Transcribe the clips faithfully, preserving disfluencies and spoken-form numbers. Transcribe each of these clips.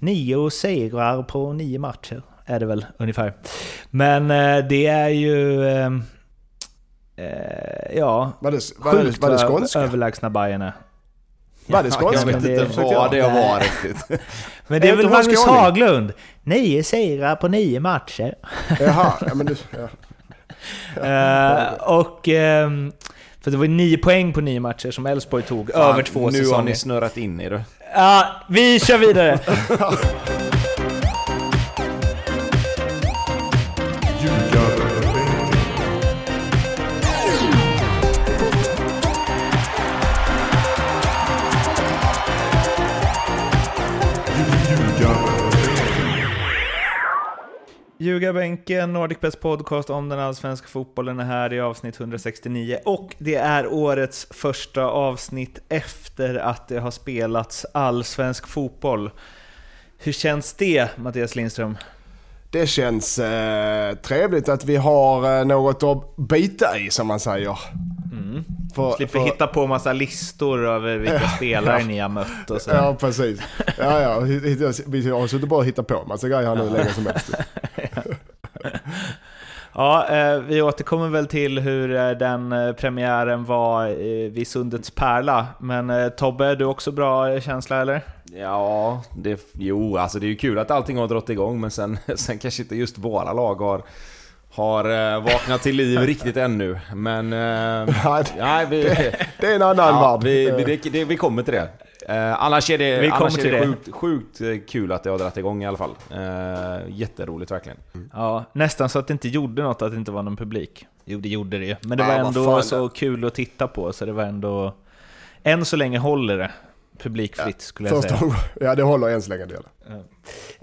Nio segrar på nio matcher är det väl ungefär. Men eh, det är ju eh, ja, var det, var det, sjukt var det skånska? Överlägsna Bayerne. Vad det skånska? Jag vet inte det, vad det var riktigt. Men det är, är väl Hans Haglund. Nio segrar på nio matcher. Jaha, ja, men du, ja. Ja. Uh, och um, för det var nio poäng på nio matcher som Elfsborg tog. Fan, över två säsonger. Nu har ni snurrat in i det. Ja, uh, vi kör vidare. Jugabänken, Nordic Press podcast om den allsvenska fotbollen är här i avsnitt etthundrasextionio och det är årets första avsnitt efter att det har spelats allsvensk fotboll. Hur känns det, Mattias Lindström? Det känns eh, trevligt att vi har något att bita i, som man säger. Mm. För, slipper för... hitta på massa listor över vilka ja, spelare ja. ni har mött och så. Ja, precis. Ja, ja. Vi har suttit bara hitta på massa grejer här nu länge som helst. Ja, vi återkommer väl till hur den premiären var vid Sundets pärla. Men Tobbe, du också bra känsla eller? Ja, det, jo, alltså det är ju kul att allting har drott igång. Men sen, sen kanske inte just våra lag har, har vaknat till liv riktigt ännu. Men nej, vi, det, det är en annan ja, värld. Vi, vi, det, vi kommer till det. Eh, annars är det, annars är det sjukt, sjukt kul att det har dratt igång i alla fall. eh, Jätteroligt verkligen. mm. Ja, nästan så att det inte gjorde något, att det inte var någon publik. Jo, det gjorde det ju. Men det ah, var ändå så kul att titta på. Så det var ändå, än så länge håller det publikfritt, skulle jag säga. Ja, det håller än så länge det.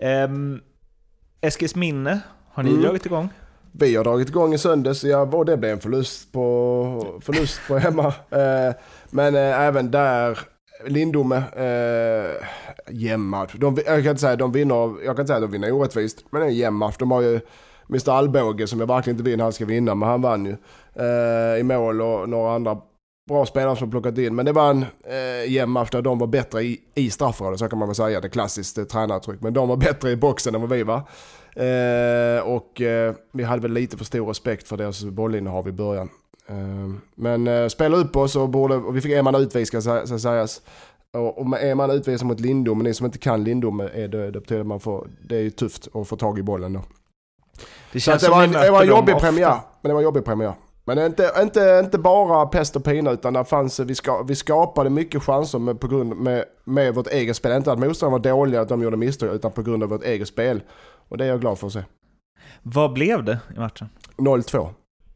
mm. eh, Eskils minne, har ni mm. dragit igång? Vi har dragit igång i söndags, och det blev en förlust på, förlust på hemma. eh, Men eh, även där Lindome eh, jämnmatch. De, jag kan inte säga de vinner, jag kan inte säga de vinner orättvist, men det är en jämnmatch. De har ju Mr Allbåge som jag verkligen inte vinner, han ska vinna, men han vann ju eh, i mål, och några andra bra spelare som plockat in, men det var en eh, jämnmatch där de var bättre i, i straffområdet, så kan man väl säga, det klassiskt eh, tränartryck, men de var bättre i boxen än vad vi var. Eh, och eh, vi hade väl lite för stor respekt för deras bollinnehav i början. Men eh, spela upp oss och, borde, och vi fick Eman utviska, ska, ska sägas. Och, och Eman utvisar mot Lindome. Ni som inte kan Lindome, är det, det betyder att man får, det är ju tufft att få tag i bollen då. Det känns det, var en, det var en jobbig premiär, men det var en jobbig premiär. Men inte, inte, inte bara pest och pina, utan där fanns, vi, ska, vi skapade mycket chanser med, på grund med, med vårt eget spel. Inte att motståndarna var dåliga, att de gjorde misstag, utan på grund av vårt eget spel. Och det är jag glad för att se. Vad blev det i matchen? noll två.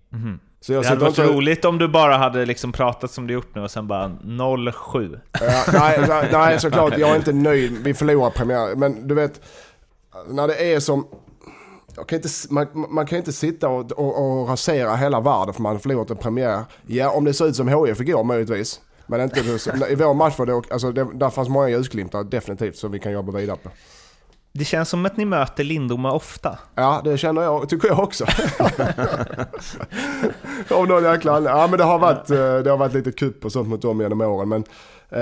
Mhm. Så jag det hade varit inte... roligt om du bara hade liksom pratat som du gjort nu och sen bara noll sju. Ja, nej, nej, nej, såklart. Jag är inte nöjd. Vi förlorar premiären. Men du vet, när det är som... Jag kan inte, man, man kan inte sitta och, och, och rasera hela världen för man har förlorat en premiär. Ja, om det ser ut som H F igår möjligtvis. Men inte, i vår match var det, alltså, det, där fanns många ljusglimtar definitivt som vi kan jobba vidare på. Det känns som att ni möter Lindoma ofta. Ja, det känner jag, tycker jag också. Om någon jäkla, ja, men det har varit det har varit lite kupp och sånt mot dem genom åren, men eh,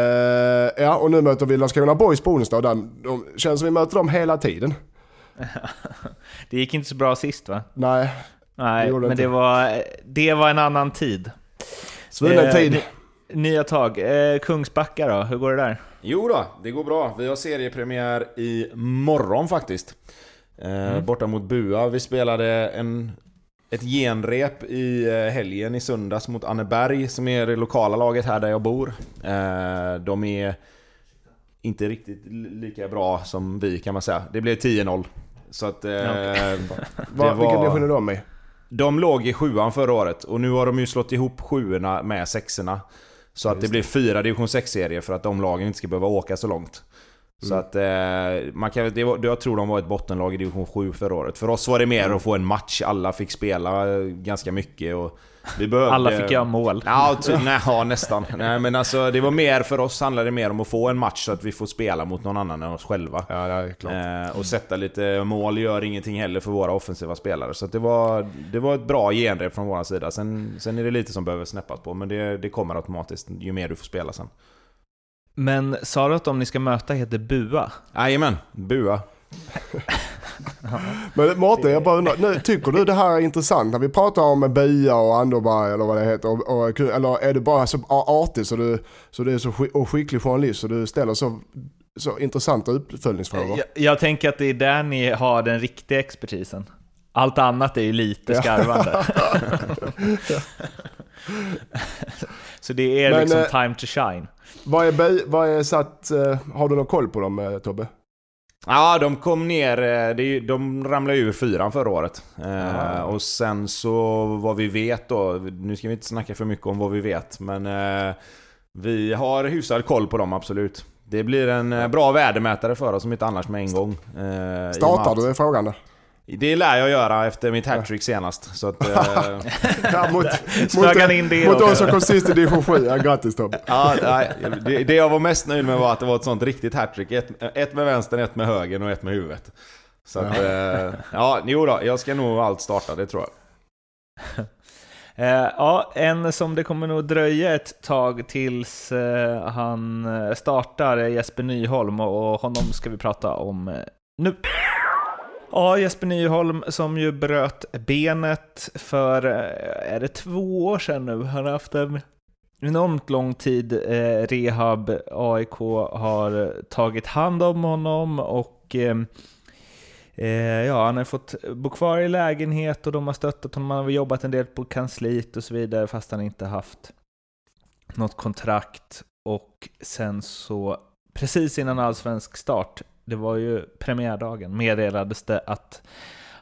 ja, och nu möter vi Landskrona Boysponenstaden. De känns som vi möter dem hela tiden. Det gick inte så bra sist, va? Nej. Nej, det men inte. det var det var en annan tid. Svunnen eh, tid. Nya tag. Eh, Kungsbacka då, hur går det där? Jo då, det går bra. Vi har seriepremiär i morgon faktiskt. Eh, mm. Borta mot Bua. Vi spelade en, ett genrep i helgen i söndags mot Anneberg, som är det lokala laget här där jag bor. Eh, de är inte riktigt lika bra som vi, kan man säga. Det blev tio noll. Så att, eh, okay. var, vilken division är de i? De låg i sjuan förra året och nu har de ju slått ihop sjuorna med sexorna. Så att det blir fyra division sex-serier för att de lagen inte ska behöva åka så långt. Mm. Så att eh, man kan, det var, jag tror de var ett bottenlag i division sju förra året. För oss var det mer mm. att få en match. Alla fick spela ganska mycket. Och vi behövde, alla fick göra mål. Ja, ty, nej, ja nästan. Nej, men alltså, det var mer för oss, handlade det mer om att få en match så att vi får spela mot någon annan än oss själva. Ja, det är klart. Eh, och sätta lite mål gör ingenting heller för våra offensiva spelare. Så att det, var, det var ett bra genrep från vår sida. Sen, sen är det lite som behöver snäppas på. Men det, det kommer automatiskt ju mer du får spela sen. Men sa du att om ni ska möta heter Bua? Jajamän, Bua. Men Martin, jag bara undrar, nu, tycker du det här är intressant när vi pratar om Bua och Anderberg eller vad det heter, och, och, eller är du bara så artig så du, så du är så skick, och skicklig journalist så du ställer så, så intressanta uppföljningsfrågor? Jag, jag tänker att det är där ni har den riktiga expertisen. Allt annat är ju lite skarvande. Så det är men, liksom time to shine. Vad är, vad är satt, har du någon koll på dem, Tobbe? Ja, de kom ner, de ramlade ur fyran förra året. Mm. Och sen så vad vi vet då, nu ska vi inte snacka för mycket om vad vi vet, men vi har husad koll på dem, absolut. Det blir en bra värdemätare för oss som inte annars med en gång. Startar du i frågan då? Det lär jag göra efter mitt hattrick senast. Så att, ja, mot mot, in det mot oss som kom sist i division sju. Ja, grattis Tom. Ja, det, det jag var mest nöjd med var att det var ett sånt riktigt hattrick. Ett, ett med vänstern, ett med högern och ett med huvudet. Så att, ja, ja jo då, jag ska nog allt starta, det tror jag. Ja, en som det kommer nog dröja ett tag tills han startar är Jesper Nyholm, och honom ska vi prata om nu. Ja, Jesper Nyholm som ju bröt benet för, är det två år sedan nu? Han har haft en enormt lång tid eh, rehab. A I K har tagit hand om honom och eh, ja, han har fått bo kvar i lägenhet och de har stöttat honom. Han har jobbat en del på kansliet och så vidare fast han inte haft något kontrakt. Och sen så, precis innan allsvensk start, det var ju premiärdagen, meddelades det att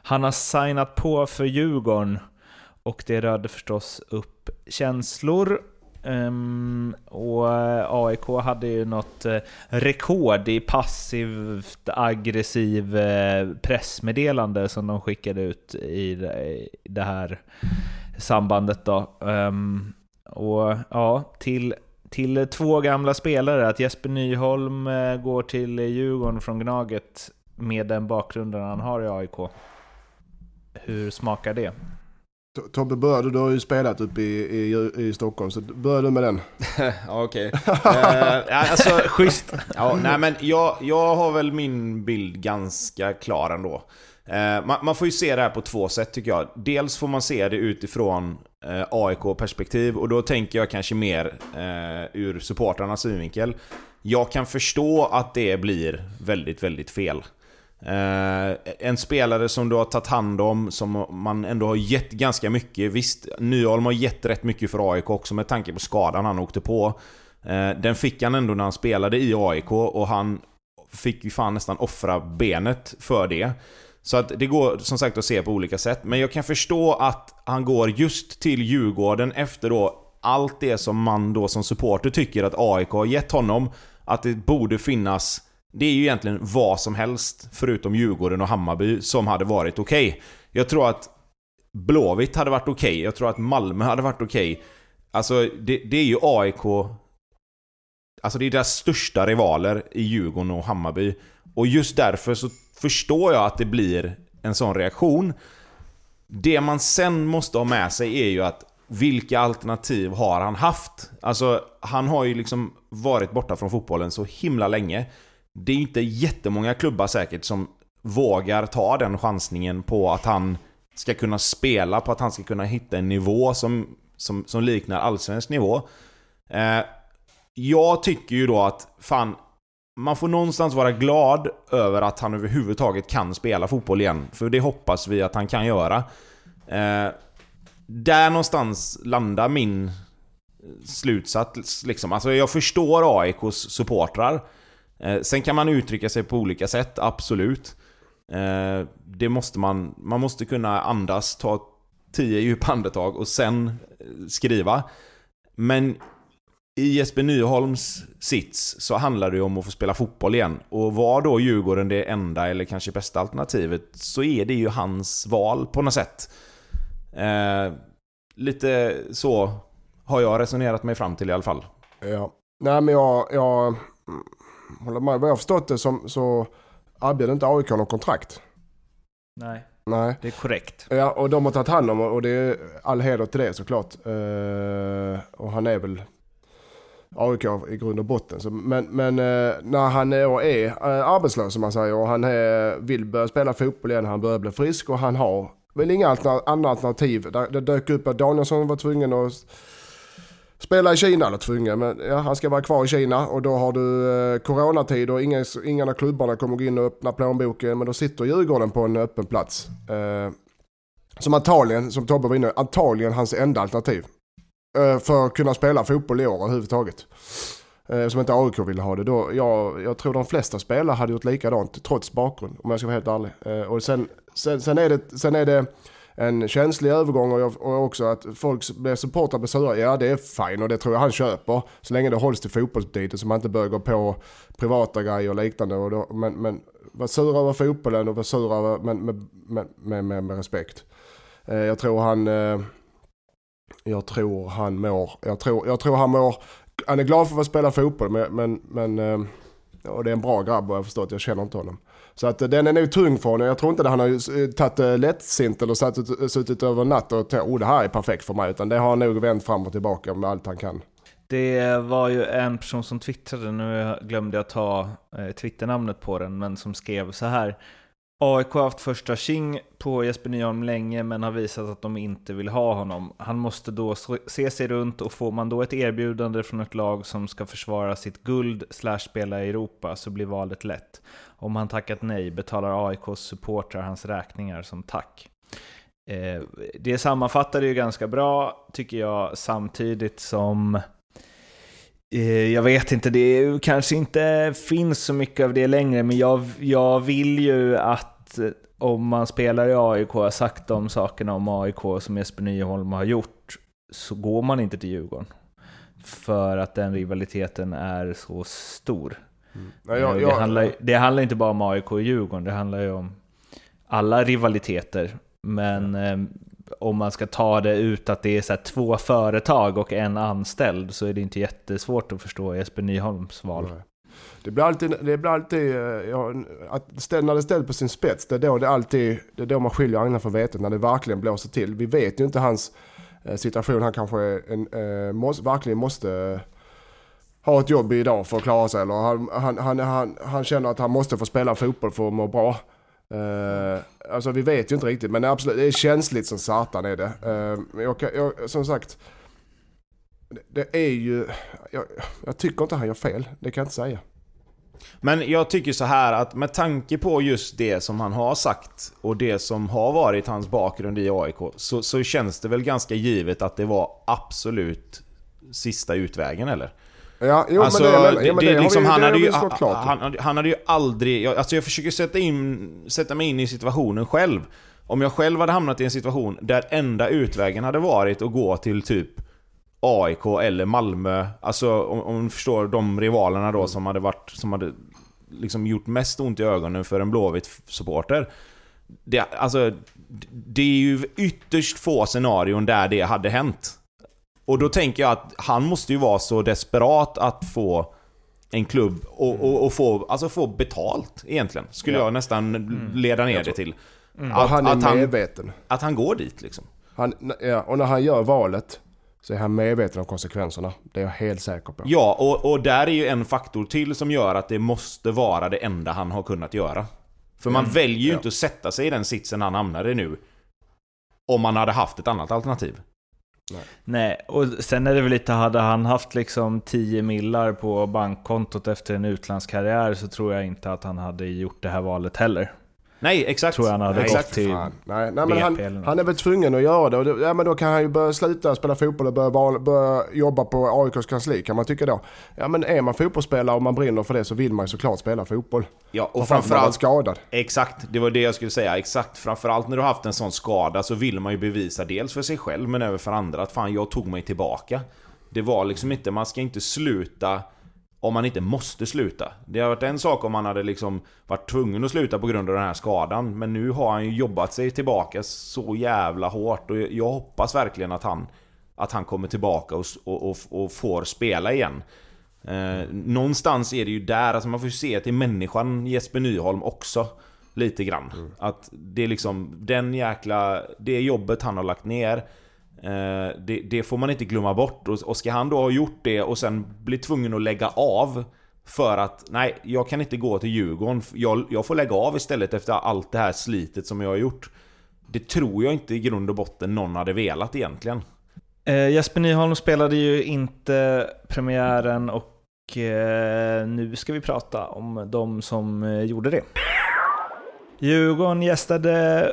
han har signat på för Djurgården, och det rörde förstås upp känslor. Um, och A I K hade ju något rekord i passivt aggressiv pressmeddelande som de skickade ut i det här sambandet då. Um, och ja, till Till två gamla spelare, att Jesper Nyholm går till Djurgården från Gnaget med den bakgrunden han har i A I K. Hur smakar det? Tobbe, började du har ju spelat upp i, i, i Stockholm, så började du med den. Okej. eh, alltså, schysst. Ja, nej, men jag, jag har väl min bild ganska klar ändå. Eh, man, man får ju se det här på två sätt tycker jag. Dels får man se det utifrån A I K-perspektiv, och då tänker jag kanske mer eh, ur supportrarnas synvinkel. Jag kan förstå att det blir väldigt, väldigt fel. Eh, en spelare som du har tagit hand om, som man ändå har gett ganska mycket. Visst, Nyholm har gett rätt mycket för A I K också med tanke på skadan han åkte på. Eh, den fick han ändå när han spelade i A I K, och han fick ju fan nästan offra benet för det. Så att det går som sagt att se på olika sätt. Men jag kan förstå att han går just till Djurgården efter då allt det som man då som supporter tycker att A I K har gett honom. Att det borde finnas, det är ju egentligen vad som helst förutom Djurgården och Hammarby som hade varit okej. Okay. Jag tror att Blåvitt hade varit okej. Okay. Jag tror att Malmö hade varit okej. Okay. Alltså det, det är ju A I K, alltså det är deras största rivaler i Djurgården och Hammarby. Och just därför så förstår jag att det blir en sån reaktion. Det man sen måste ha med sig är ju att vilka alternativ har han haft? Alltså han har ju liksom varit borta från fotbollen så himla länge. Det är inte jättemånga klubbar säkert som vågar ta den chansningen på att han ska kunna spela, på att han ska kunna hitta en nivå som, som, som liknar allsvensk nivå. Eh, jag tycker ju då att fan, man får någonstans vara glad över att han överhuvudtaget kan spela fotboll igen. För det hoppas vi att han kan göra. Eh, där någonstans landar min slutsats. Liksom. Alltså jag förstår A I K:s supportrar. Eh, sen kan man uttrycka sig på olika sätt, absolut. Eh, det måste man, man måste kunna andas, ta tio djupa andetag och sen skriva. Men i Jesper Nyholms sits så handlar det ju om att få spela fotboll igen. Och var då Djurgården det enda eller kanske bästa alternativet, så är det ju hans val på något sätt. Eh, lite så har jag resonerat mig fram till i alla fall. Ja. Nej, men jag, jag håller med. Vad jag har förstått det som, så erbjuder inte A I K någon kontrakt. Nej. Nej, det är korrekt. Ja, och de har tagit hand om, och det är all heder till det såklart. Eh, och han är väl A I K i grund och botten. Så, men, men när han är arbetslös, som man säger, och han är, vill börja spela fotboll igen, han börjar bli frisk och han har väl inga altern- andra alternativ. Det, det dök upp att Danielsson var tvungen att spela i Kina, eller tvungen, men ja, han ska vara kvar i Kina, och då har du eh, coronatid och inga, inga klubbarna kommer gå in och öppna plånboken, men då sitter Djurgården på en öppen plats. Eh, som Antalien, som Tobbe var inne, Antalien hans enda alternativ eh, för att kunna spela fotboll i år överhuvudtaget. Eh, som inte A I K ville ha det. Då, jag, jag tror de flesta spelare hade gjort likadant, trots bakgrund, om jag ska vara helt ärlig. Eh, och sen, sen, sen är det... Sen är det en känslig övergång, och, jag, och också att folk blir supportrar på sura. Ja, det är fine, och det tror jag han köper. Så länge det hålls till fotbollsbutiken, så man inte börjar gå på privata grejer och liknande. Och då, men, men var sura över fotbollen och var sura över, men, med, med, med, med, med respekt. Eh, jag tror han eh, jag tror han mår. Jag tror, jag tror han mår. Han är glad för att spela fotboll, men, men, men eh, och det är en bra grabb, och jag förstår att jag känner inte honom. Så att den är nog tung för honom. Jag tror inte att han har tagit lättsint eller satt, suttit över natt och tänkt, oh, det här är perfekt för mig. Utan det har han nog vänt fram och tillbaka med allt han kan. Det var ju en person som twittrade, nu glömde jag ta twitternamnet på den, men som skrev så här: A I K har haft första king på Jesper Nyholm länge, men har visat att de inte vill ha honom. Han måste då se sig runt, och får man då ett erbjudande från ett lag som ska försvara sitt guld slash spela i Europa, så blir valet lätt. Om han tackat nej betalar A I Ks supportrar hans räkningar som tack. Eh, det sammanfattar det ju ganska bra, tycker jag, samtidigt som... Jag vet inte, det kanske inte finns så mycket av det längre, men jag, jag vill ju att om man spelar i A I K, jag har sagt de sakerna om A I K som Jesper Nyholm har gjort, så går man inte till Djurgården, för att den rivaliteten är så stor. Mm. Ja, ja, ja. Det, handlar, det handlar inte bara om A I K och Djurgården, det handlar ju om alla rivaliteter, men... Mm. Om man ska ta det ut att det är så här två företag och en anställd, så är det inte jättesvårt att förstå Jesper Nyholms val. Nej. Det blir alltid, det blir alltid ja, att ställa det ställt på sin spets. Det är då, det är alltid, det är då man skiljer agnarna från vetet, när det verkligen blåser till. Vi vet ju inte hans situation. Han kanske en, en, måste, verkligen måste ha ett jobb idag för att klara sig. Eller han, han, han, han, han känner att han måste få spela fotboll för att må bra. Uh, alltså vi vet ju inte riktigt, men absolut, det är känsligt som satan är det. Uh, jag, jag, som sagt, det, det är ju jag, jag tycker inte han gör fel, det kan jag inte säga. Men jag tycker så här, att med tanke på just det som han har sagt och det som har varit hans bakgrund i A I K, så, så känns det väl ganska givet att det var absolut sista utvägen, eller? Ja, jo, alltså, men det, men det, det, liksom, det, han hade ju klart. Han, han hade ju aldrig jag, alltså jag försöker sätta in sätta mig in i situationen själv. Om jag själv hade hamnat i en situation där enda utvägen hade varit att gå till typ A I K eller Malmö, alltså om, om du förstår de rivalerna då, mm. som hade varit som hade liksom gjort mest ont i ögonen för en blåvitt supporter. Det, alltså det är ju ytterst få scenarion där det hade hänt. Och då tänker jag att han måste ju vara så desperat att få en klubb och, och, och få, alltså få betalt egentligen. Skulle ja. jag nästan mm. leda ner det till. Mm. Att, han är att medveten. Han, att han går dit liksom. Han, ja, och när han gör valet så är han medveten om konsekvenserna. Det är jag helt säker på. Ja, och, och där är ju en faktor till som gör att det måste vara det enda han har kunnat göra. För man mm. väljer ju ja. inte att sätta sig i den sitsen han hamnade i nu om man hade haft ett annat alternativ. Nej. Nej, och sen är det väl lite, hade han haft liksom tio millar på bankkontot efter en utlandskarriär, så tror jag inte att han hade gjort det här valet heller. Nej, exakt. Tror jag han hade nej, gått till nej, nej, men han, han är väl tvungen att göra det, och det ja, men då kan han ju börja sluta spela fotboll och börja, börja jobba på A I Ks kansli, kan man tycka då. Ja, men är man fotbollsspelare och man brinner för det, så vill man ju såklart spela fotboll. Ja, och framförallt skadad. Exakt, det var det jag skulle säga. Exakt, framförallt när du har haft en sån skada, så vill man ju bevisa dels för sig själv men även för andra att fan, jag tog mig tillbaka. Det var liksom inte, man ska inte sluta om man inte måste sluta. Det har varit en sak om man hade liksom varit tvungen att sluta på grund av den här skadan, men nu har han ju jobbat sig tillbaka så jävla hårt, och jag hoppas verkligen att han, att han kommer tillbaka och, och, och får spela igen. Eh, någonstans är det ju där, alltså man får ju se till människan Jesper Nyholm också lite grann. Mm. Att det är liksom den jäkla, det jobbet han har lagt ner, Eh, det, det får man inte glömma bort. Och, och ska han då ha gjort det och sen bli tvungen att lägga av för att, nej, jag kan inte gå till Djurgården, jag, jag får lägga av istället efter allt det här slitet som jag har gjort. Det tror jag inte i grund och botten någon hade velat egentligen. eh, Jesper Nyholm spelade ju inte premiären. Och eh, nu ska vi prata om de som eh, gjorde det. Djurgården gästade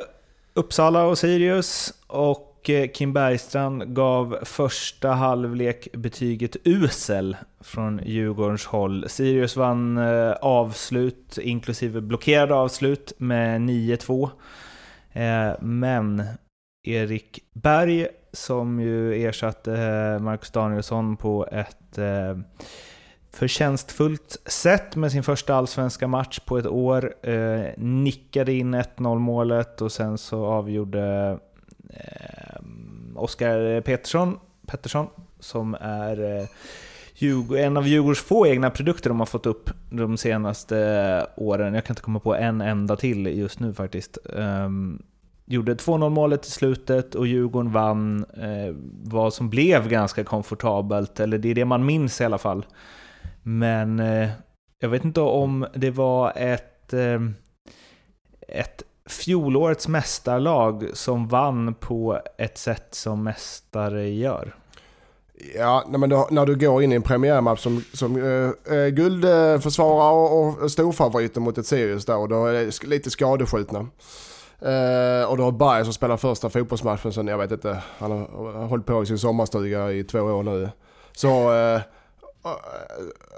Uppsala och Sirius, och Kim Bergstrand gav första halvlek betyget usel från Djurgårdens håll. Sirius vann avslut, inklusive blockerade avslut, med nio två. Men Erik Berg, som ju ersatte Marcus Danielsson på ett förtjänstfullt sätt med sin första allsvenska match på ett år, nickade in ett noll-målet och sen så avgjorde Oskar Pettersson, Pettersson som är en av Djurgårds få egna produkter de har fått upp de senaste åren. Jag kan inte komma på en enda till just nu faktiskt. Gjorde två noll-målet i slutet och Djurgården vann vad som blev ganska komfortabelt, eller det är det man minns i alla fall. Men jag vet inte om det var ett ett fjolårets mästarlag som vann på ett sätt som mästare gör. Ja, men då, när du går in i en premiärmatch som, som eh, guldförsvarare och, och storfavoriter mot ett Sirius där, och då är det lite skadeskjutna. Eh, och då har Bayerne som spelar första fotbollsmatchen sen, jag vet inte, han har hållit på i sin sommarstuga i två år nu. Så... Eh,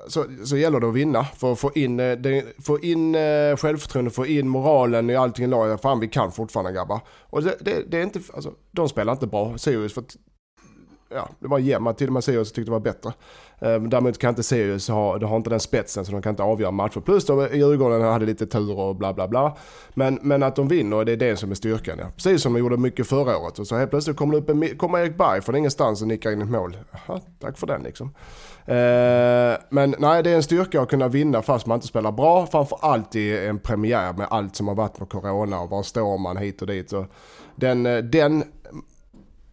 Så, så gäller det att vinna för att få in, få in självförtroende, få in moralen i allting i laget. Fan, vi kan fortfarande, grabbar. Och det, det, det är inte, alltså, de spelar inte bra, Sirius, för att, ja, det var jämna. Till och med Sirius tyckte det var bättre. ehm, Däremot kan inte Sirius ha, de har inte den spetsen, så de kan inte avgöra matcher. Plus då, Djurgården hade lite tur och bla bla bla, men, men att de vinner, det är det som är styrkan, ja. Precis som de gjorde mycket förra året. Och så helt plötsligt kommer upp en, kommer Erik Berg från ingenstans och nickar in ett mål. Aha, tack för den liksom. Eh, men nej, det är en styrka att kunna vinna fast man inte spelar bra, framförallt i en premiär med allt som har varit med corona och var står man hit och dit. Så den, den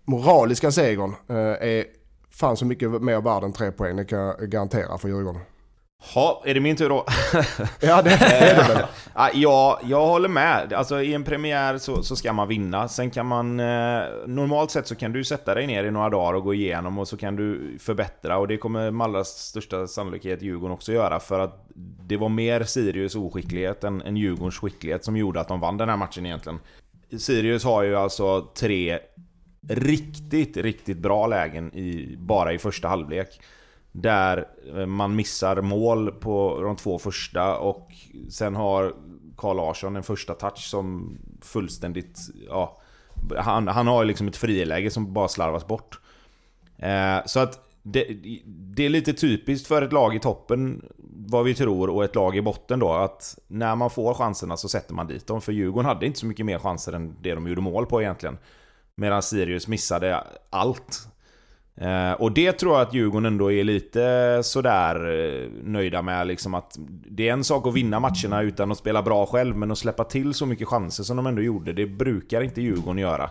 moraliska segern eh, är fan så mycket mer värd än tre poäng, det kan jag garantera för Djurgården. Ja, är det min tur då? Ja, det är det väl. Ja, jag håller med. Alltså, i en premiär så, så ska man vinna. Sen kan man, eh, normalt sett så kan du sätta dig ner i några dagar och gå igenom, och så kan du förbättra. Och det kommer med allra största sannolikhet Djurgården också göra, för att det var mer Sirius oskicklighet än, än Djurgårdens skicklighet som gjorde att de vann den här matchen egentligen. Sirius har ju alltså tre riktigt, riktigt bra lägen i, bara i första halvlek, där man missar mål på de två första, och sen har Karl Larsson en första touch som fullständigt, ja, han, han har liksom ett friläge som bara slarvas bort. Eh, så att det, det är lite typiskt för ett lag i toppen, vad vi tror, och ett lag i botten då, att när man får chanserna så sätter man dit dem. För Djurgården hade inte så mycket mer chanser än det de gjorde mål på egentligen, medan Sirius missade allt. Eh, och det tror jag att Djurgården ändå är lite sådär eh, nöjda med, liksom, att det är en sak att vinna matcherna utan att spela bra själv, men att släppa till så mycket chanser som de ändå gjorde, det brukar inte Djurgården göra.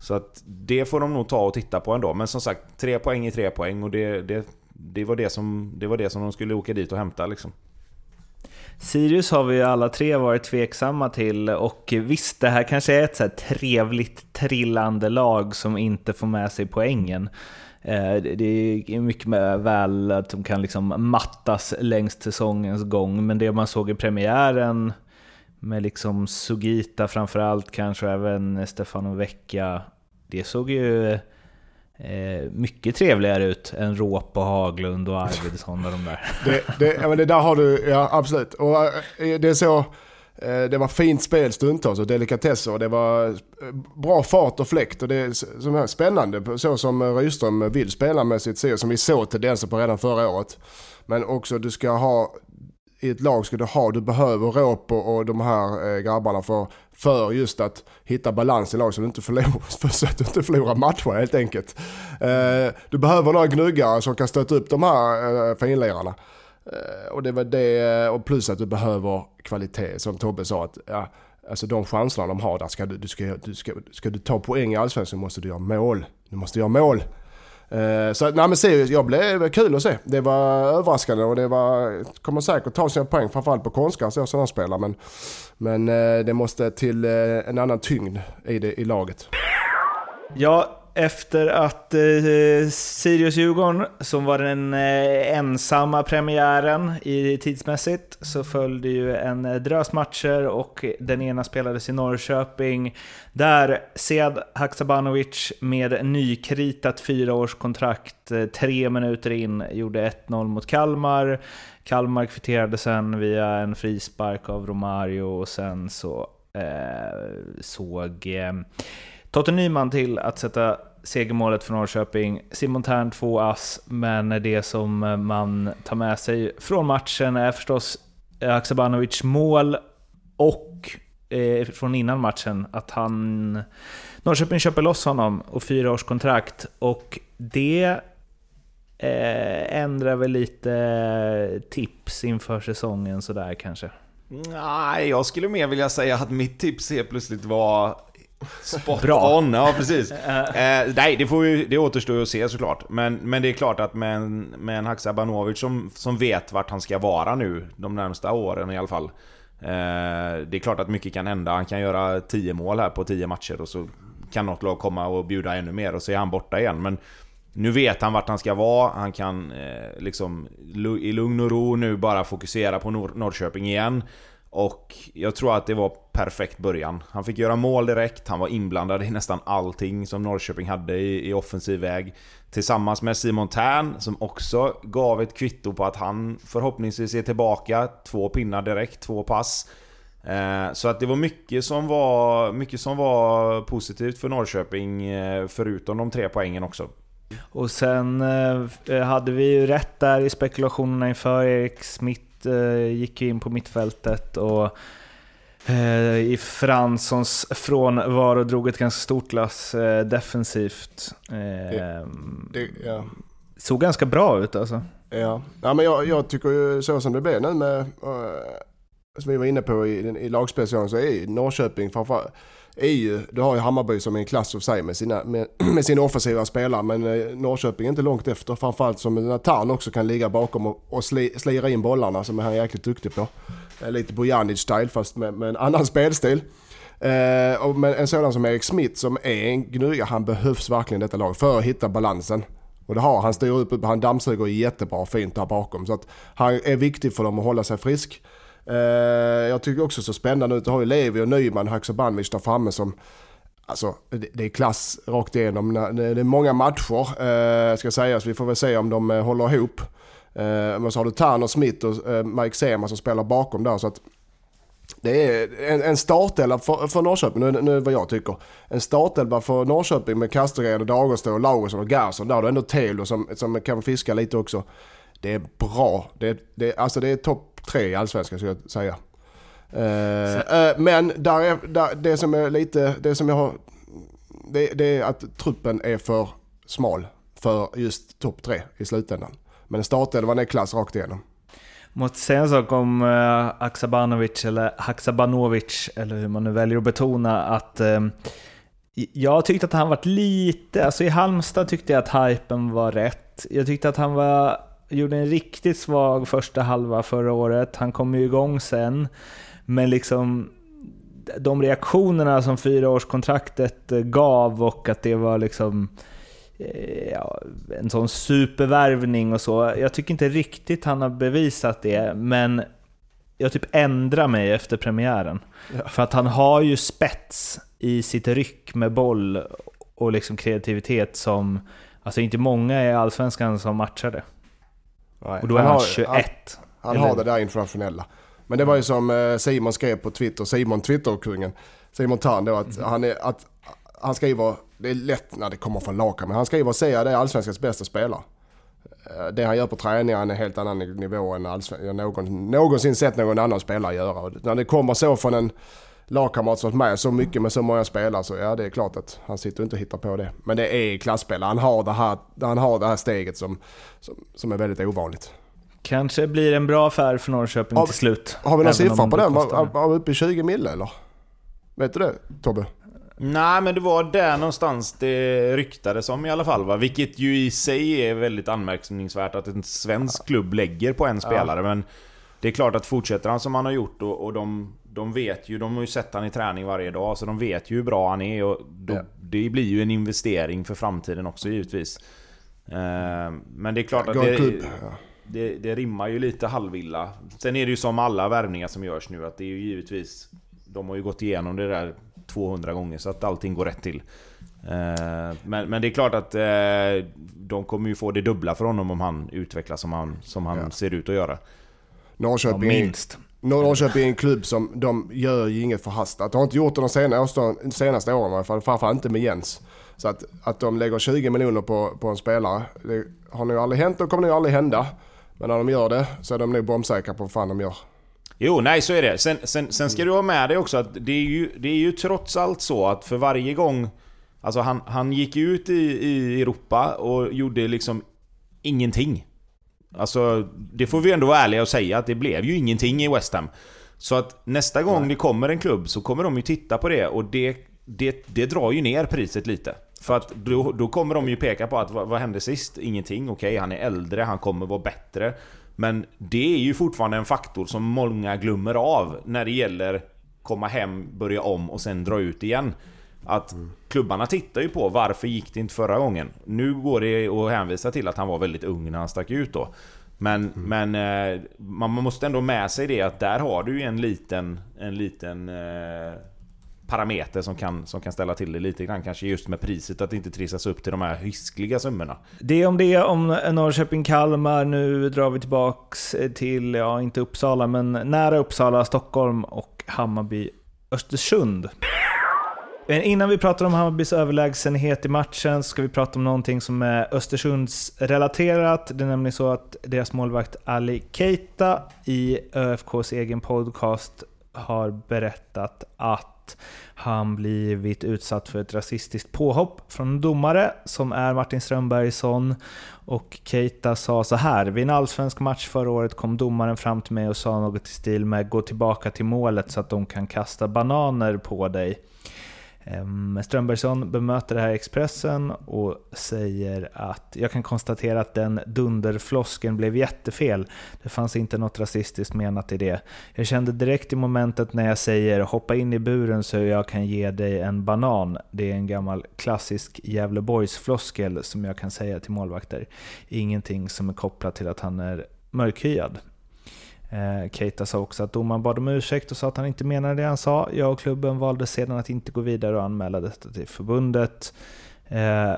Så att det får de nog ta och titta på ändå. Men som sagt, tre poäng är tre poäng, och det, det, det, var, det, som, det var det som de skulle åka dit och hämta liksom. Sirius har vi alla tre varit tveksamma till, och visst, det här kanske är ett så här trevligt trillande lag som inte får med sig poängen. Det är mycket väl att de kan liksom mattas längs säsongens gång, men det man såg i premiären med liksom Sugita framförallt, kanske även Stefano Vecchia, det såg ju mycket trevligare ut än Råp och Haglund och Arvidsson och de där. Det, det, ja, men det där har du, ja, absolut. Och det är så, det var fint spel stundtals och delikatesser, och det var bra fart och fläkt, och det är som är spännande, så som Rydström vill spela med sitt serie, som vi såg tendenser på redan förra året. Men också, du ska ha i ett lag, ska du ha, du behöver Råp och, och de här eh, grabbarna för, för just att hitta balans i lag, så du inte förlorar, så att du inte förlorar matcher helt enkelt. Eh, du behöver några gnuggare som kan stötta upp de här eh, finlirarna. Och det var det, och plus att du behöver kvalitet, som Tobbe sa, att ja, alltså de chanserna de har där, ska du, du ska, du ska, ska du ta poäng i allsvenskan så måste du göra mål. Du måste göra mål. Eh, så nej, men Sirius, jag blev kul att se. Det var överraskande och det var, kommer säkert ta sina poäng framförallt på konstgräs så sådana spelare, men men eh, det måste till eh, en annan tyngd i det i laget. Ja. Efter att eh, Sirius-Djurgården, som var den eh, ensamma premiären i, tidsmässigt, så följde ju en eh, drös matcher, och den ena spelades i Norrköping där Sead Haksabanovic med nykritat fyraårskontrakt eh, tre minuter in gjorde ett noll mot Kalmar. Kalmar kvitterade sen via en frispark av Romario, och sen så eh, såg... Eh, Totte Nyman till att sätta segermålet för Norrköping. Simon Thern två ass, men det som man tar med sig från matchen är förstås Haksabanovic mål och eh, från innan matchen att han Norrköping köper loss honom och fyra års kontrakt, och det eh, ändrar väl lite tips inför säsongen så där kanske. Nej, jag skulle mer vilja säga att mitt tips är plötsligt var spot bra. On, ja precis. eh, nej, det, får ju, det återstår ju att se såklart. Men, men det är klart att med en, med en Haksabanovic som, som vet vart han ska vara nu de närmsta åren i alla fall, eh, det är klart att mycket kan hända. Han kan göra tio mål här på tio matcher, och så kan något lag komma och bjuda ännu mer, och så är han borta igen. Men nu vet han vart han ska vara. Han kan eh, liksom i lugn och ro nu bara fokusera på Nor- Norrköping igen. Och jag tror att det var perfekt början. Han fick göra mål direkt. Han var inblandad i nästan allting som Norrköping hade i, i offensiv väg. Tillsammans med Simon Thern, som också gav ett kvitto på att han förhoppningsvis är tillbaka. Två pinnar direkt, två pass. Eh, så att det var mycket som var, mycket som var positivt för Norrköping, eh, förutom de tre poängen också. Och sen eh, hade vi ju rätt där i spekulationerna inför Erik Smith. Gick in på mittfältet, och eh, i Franssons frånvaro drog ett ganska stort lass eh, defensivt. Eh, det, det, ja. Såg ganska bra ut alltså. Ja, ja men jag, jag tycker ju så som det blev nu med, eh, som vi var inne på i, i lagspecialen, så är ju Norrköping framförallt E U, du har ju Hammarby som är en klass av sig med sina, med, med sina offensiva spelare, men Norrköping är inte långt efter, framförallt som Nathan också kan ligga bakom och, och sli, slira in bollarna, som han är jäkligt duktig på. Lite Bojanic-style fast med, med en annan spelstil. Eh, och med en sådan som Erik Smith som är en gnuga, han behövs verkligen detta lag för att hitta balansen. Och det har han, styr upp, han dammsuger jättebra fint där bakom, så att han är viktig för dem att hålla sig frisk. Uh, jag tycker också så spännande ut. Du har ju Levi och Nyman, Haksabanovic där framme som, alltså det, det är klass rakt igenom. Det, det är många matcher uh, ska sägas. Vi får väl se om de uh, håller ihop. Uh, men så har du Thern och Smith och uh, Mike Sema som spelar bakom där, så att det är en, en startelva för, för Norrköping. Nu, nu är vad jag tycker. En startelva för Norrköping med Kastergren och Dagerstad och Laurusson och Garsson. Där har du ändå Telo som, som kan fiska lite också. Det är bra. Det, det, alltså det är topp tre i allsvenskan skulle jag säga. Eh, eh, men där är, där, det som är lite, det som jag har, det, det är att truppen är för smal för just topp tre i slutändan. Men startelvan är klass rakt igenom. Måste säga en sak om eh, Haksabanovic eller Haksabanovic eller hur man nu väljer att betona, att eh, jag tyckte att han varit lite, alltså i Halmstad tyckte jag att hypen var rätt. Jag tyckte att han var gjorde en riktigt svag första halva förra året. Han kom ju igång sen. Men liksom de reaktionerna som fyraårskontraktet gav, och att det var liksom ja, en sån supervärvning och så. Jag tycker inte riktigt han har bevisat det, men jag typ ändrar mig efter premiären. Ja. För att han har ju spets i sitt ryck med boll och liksom kreativitet som, alltså inte många i allsvenskan som matchar det. Nej, och då är han, han tjugoett. Han, han har det där internationella. Men det var ju som Simon skrev på Twitter, Simon Twitterkungen, Simon Thern då, att, mm. han är, att han skriver, det är lätt när det kommer från Laka, men han skriver och säger att det är allsvenskans bästa spelare. Det han gör på träningen, han är helt annan nivå än allsvensk, någon, någonsin sett någon annan spelare göra. Och när det kommer så från en lagkamrat som är med så mycket med så många spelare, så ja, det är klart att han sitter och inte hittar på det. Men det är klassspelare. Han har det här, han har det här steget som, som, som är väldigt ovanligt. Kanske blir en bra affär för Norrköping av, till slut. Har vi någon siffra på den? Var, var vi uppe i tjugo mil eller? Vet du det, Tobbe? Nej, men det var där någonstans det ryktades om i alla fall, va? Vilket ju i sig är väldigt anmärkningsvärt att en svensk klubb lägger på en spelare. Ja. Men det är klart att fortsätter han som han har gjort, och, och de, de vet ju, de har ju sett han i träning varje dag, så de vet ju hur bra han är, och då, ja. Det blir ju en investering för framtiden också givetvis. Men det är klart att det, det, det rimmar ju lite halvilla. Sen är det ju som alla värvningar som görs nu, att det är ju givetvis, de har ju gått igenom det där tvåhundra gånger, så att allting går rätt till. Men, men det är klart att de kommer ju få det dubbla för honom om han utvecklas som han, som han ja. ser ut att göra. Norrköping, ja, minst. Norrköping är en klubb som de gör ju inget förhastat. De har inte gjort det de senaste, senaste åren, i alla fall, framförallt inte med Jens. Så att, att de lägger tjugo miljoner på, på en spelare, det har nog aldrig hänt och kommer nog aldrig hända. Men när de gör det så är de nog bombsäkra på vad fan de gör. Jo, nej, så är det. Sen, sen, sen ska du ha med dig också att det är ju, det är ju trots allt så att för varje gång, alltså han, han gick ut i, i Europa och gjorde liksom ingenting. Alltså, det får vi ändå vara ärliga och säga att det blev ju ingenting i West Ham. Så att nästa gång nej. det kommer en klubb så kommer de ju titta på det, och det Det, det drar ju ner priset lite. För att då, då kommer de ju peka på att vad, vad hände sist? Ingenting. Okej, okay, han är äldre, han kommer vara bättre. Men det är ju fortfarande en faktor som många glömmer av när det gäller komma hem, börja om och sen dra ut igen. Att klubbarna tittar ju på varför gick det inte förra gången. Nu går det att hänvisa till att han var väldigt ung när han stack ut då. Men, mm. men man måste ändå med sig det att där har du ju en liten... En liten parameter som kan, som kan ställa till det lite grann, kanske just med priset, att det inte trissas upp till de här hiskliga summorna. Det om det, om Norrköping, Kalmar. Nu drar vi tillbaks till, ja, inte Uppsala, men nära Uppsala, Stockholm och Hammarby, Östersund. Men innan vi pratar om Hammarbys överlägsenhet i matchen ska vi prata om någonting som är Östersunds-relaterat. Det är nämligen så att deras målvakt Ali Keita i ÖFKs egen podcast har berättat att han blivit utsatt för ett rasistiskt påhopp från domare som är Martin Strömbergsson. Och Keita sa så här: vid en allsvensk match förra året kom domaren fram till mig och sa något i stil med gå tillbaka till målet så att de kan kasta bananer på dig. Strömbergsson bemöter det här i Expressen och säger att jag kan konstatera att den dunderflosken blev jättefel. Det fanns inte något rasistiskt menat i det. Jag kände direkt i momentet när jag säger hoppa in i buren så jag kan ge dig en banan. Det är en gammal klassisk Gävleborgsfloskel som jag kan säga till målvakter. Ingenting som är kopplat till att han är mörkhyad. Keita sa också att domaren bad om ursäkt och sa att han inte menade det han sa. Jag och klubben valde sedan att inte gå vidare och anmäla detta till förbundet.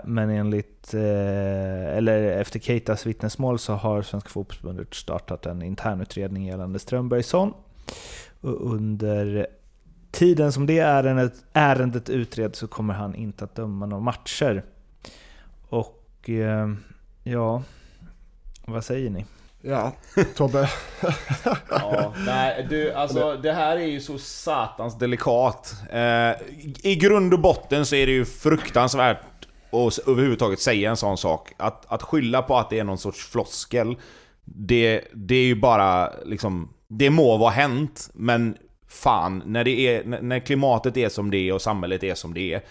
Men enligt, eller efter Keitas vittnesmål, så har Svenska fotbollsförbundet startat en internutredning gällande Strömbergsson. Och under tiden som det ärendet, ärendet utreds så kommer han inte att döma några matcher. Och ja, vad säger ni? Ja, Tobbe. Ja, nej, du, alltså, det här är ju så satans delikat. eh, I grund och botten så är det ju fruktansvärt att överhuvudtaget säga en sån sak. Att, att skylla på att det är någon sorts floskel, det, det är ju bara liksom, det må vara hänt. Men fan, när, det är, när klimatet är som det är och samhället är som det är,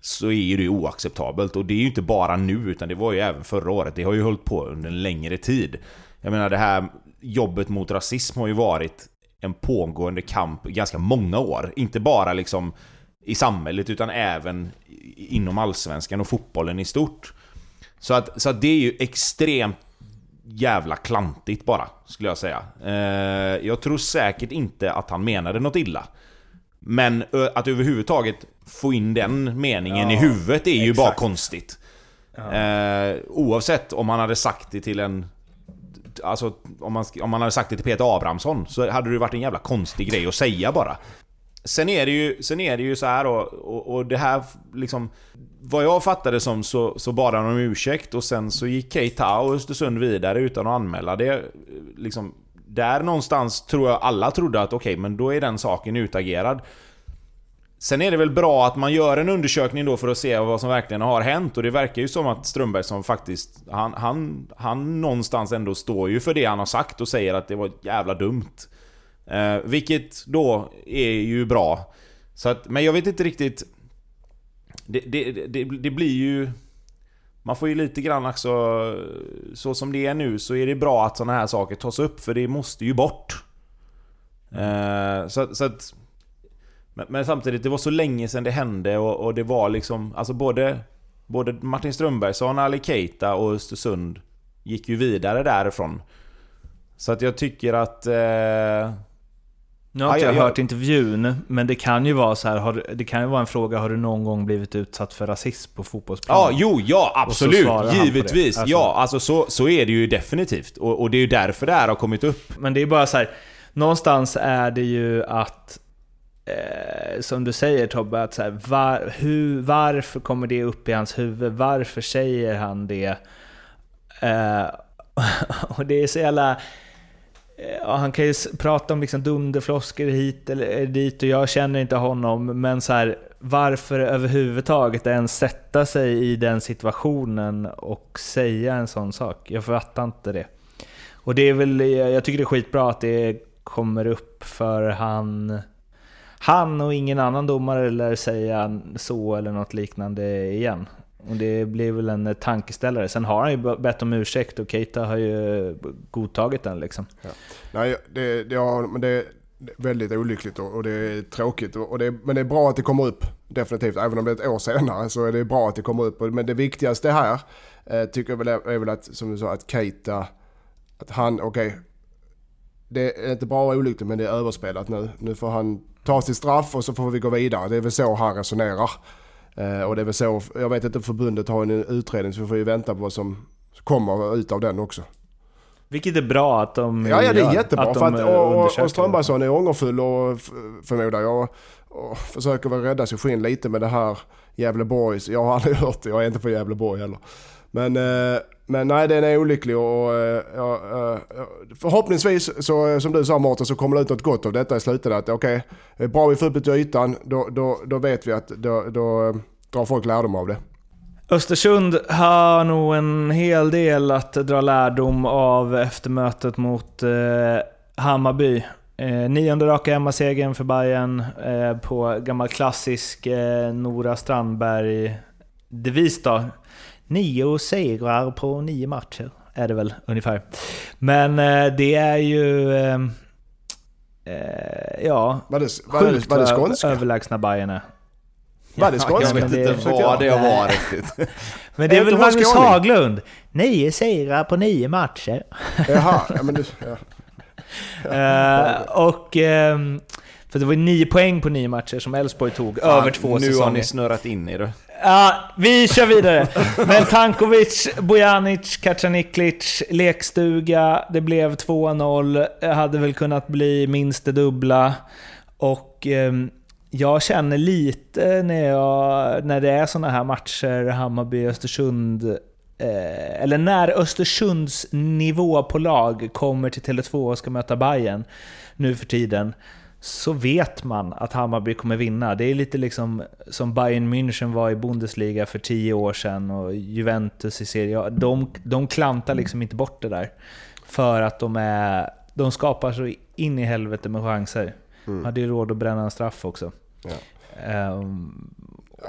så är det ju oacceptabelt. Och det är ju inte bara nu, utan det var ju även förra året. Det har ju hållit på under en längre tid. Jag menar, det här jobbet mot rasism har ju varit en pågående kamp ganska många år. Inte bara liksom i samhället, utan även inom allsvenskan och fotbollen i stort. Så att, så att det är ju extremt jävla klantigt bara, skulle jag säga. Eh, jag tror säkert inte att han menade något illa. Men att överhuvudtaget få in den meningen ja, i huvudet är ju exakt. Bara konstigt. Ja. Eh, oavsett om han hade sagt det till en... Alltså, om man, om man hade sagt det till Peter Abrahamsson, så hade det varit en jävla konstig grej att säga bara. Sen är det ju, sen är det ju så här, och, och, och det här liksom, vad jag fattade som, så, så bad han om ursäkt. Och sen så gick Keita och Östersund vidare utan att anmäla det liksom. Där någonstans tror jag alla trodde att okej, okay, men då är den saken utagerad. Sen är det väl bra att man gör en undersökning då för att se vad som verkligen har hänt. Och det verkar ju som att Strömberg som faktiskt han, han, han någonstans ändå står ju för det han har sagt och säger att det var jävla dumt, eh, vilket då är ju bra. Så att, men jag vet inte riktigt. Det, det, det, det blir ju... Man får ju lite grann också... Så som det är nu så är det bra att såna här saker tas upp, för det måste ju bort. Mm. Eh, så, så att... Men, men samtidigt, det var så länge sedan det hände, och, och det var liksom... Alltså både, både Martin Strömbergsson, Ali Keita och Östersund gick ju vidare därifrån. Så att jag tycker att... Eh, Nu har inte jag hört intervjun, men det kan ju vara så här, har, det kan ju vara en fråga, har du någon gång blivit utsatt för rasism på fotbollsplanen? Ja, jo, ja, absolut, givetvis. Alltså. Ja, alltså så, så är det ju definitivt, och, och det är ju därför det här har kommit upp. Men det är bara så här, någonstans är det ju att eh, som du säger, Tobbe, att så här, var, hur, varför kommer det upp i hans huvud? Varför säger han det? Eh, och det är så jävla... Ja, han kan ju prata om liksom dunderflosker hit eller dit, och jag känner inte honom, men så här, varför överhuvudtaget ens sätta sig i den situationen och säga en sån sak? Jag fattar inte det. Och det är väl, jag tycker det är skitbra att det kommer upp, för han han och ingen annan domare lär säga så eller något liknande igen. Och det blir väl en tankeställare. Sen har han ju bett om ursäkt, och Keita har ju godtagit den liksom. Ja. Nej, det, det, ja, men det är väldigt olyckligt, och, och det är tråkigt, och det, men det är bra att det kommer upp, definitivt. Även om det är ett år senare så är det bra att det kommer upp. Men det viktigaste här eh, tycker jag väl är, är väl att, som du sa, att Keita, att han, okej okay, det är inte bara olyckligt, men det är överspelat nu. Nu får han ta sitt straff, och så får vi gå vidare. Det är väl så han resonerar. Och det är väl så, jag vet inte, förbundet har en utredning, så vi får ju vänta på vad som kommer ut av den också. Vilket är bra att de Ja, ja det är jättebra, att för att, och, och Strömbergsson är ångerfull, och förmodar jag, och försöker väl rädda sig skinn lite med det här jävla boys. Jag har aldrig hört det, jag är inte för jävla boy heller. Men, men nej, den är olycklig, och ja, förhoppningsvis, så, som du sa Martin, så kommer det ut något gott av detta i slutet. Att okej, okay, bra vi får upp ut ytan, då, då, då vet vi att då, då drar folk lärdom av det. Östersund har nog en hel del att dra lärdom av efter mötet mot eh, Hammarby. Eh, nionde raka hemmasegern för Bayern eh, på gammal klassisk eh, Nora Strandberg-devis då. Nio segrar på nio matcher är det väl ungefär. Men eh, det är ju eh, eh, ja, var det, var det, sjukt var det skånska? Överlägsna Bayern. Var det skånska? Ja, jag vet inte vad det var riktigt. Men det är, är väl Hans Haglund. Nio segrar på nio matcher. Jaha, ja, men du, ja. Ja. Eh, och eh, för det var nio poäng på nio matcher som Elfsborg tog. Fan, över två nu säsonger. Nu har ni snurrat in i det. Ja, vi kör vidare. Men Tankovic, Bojanic, Kacaniklic, lekstuga. Det blev två noll. Hade väl kunnat bli minst det dubbla. Och eh, jag känner lite när, jag, när det är såna här matcher, Hammarby, Östersund, eh, eller när Östersunds nivå på lag kommer till Tele två och ska möta Bayern nu för tiden, så vet man att Hammarby kommer vinna. Det är lite liksom som Bayern München var i Bundesliga för tio år sedan, och Juventus i Serie A. De, de klantar liksom inte bort det där, för att de, är, de skapar så in i helvete med chanser. Mm. Hade ju råd att bränna en straff också. Ja. Um,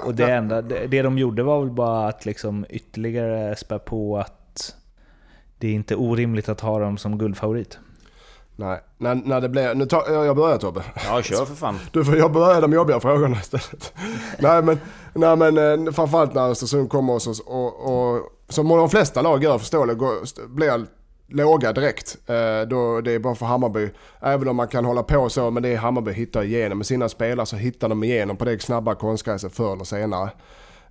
och det, enda, det, det de gjorde var väl bara att liksom ytterligare spä på att det är inte orimligt att ha dem som guldfavorit. Nej, när, när det blev... Nu tar, jag börjar, Tobbe. Ja, kör för fan. Du får jag börjar de jobbiga frågorna istället. nej, men, nej, men framförallt när Östersund kommer och, och, och som de flesta lag gör, förståeligt, blir låga direkt. Eh, då det är bara för Hammarby. Även om man kan hålla på så, men det är Hammarby hittar igenom. Med sina spelare så hittar de igenom på det snabba konstgräset förr eller senare.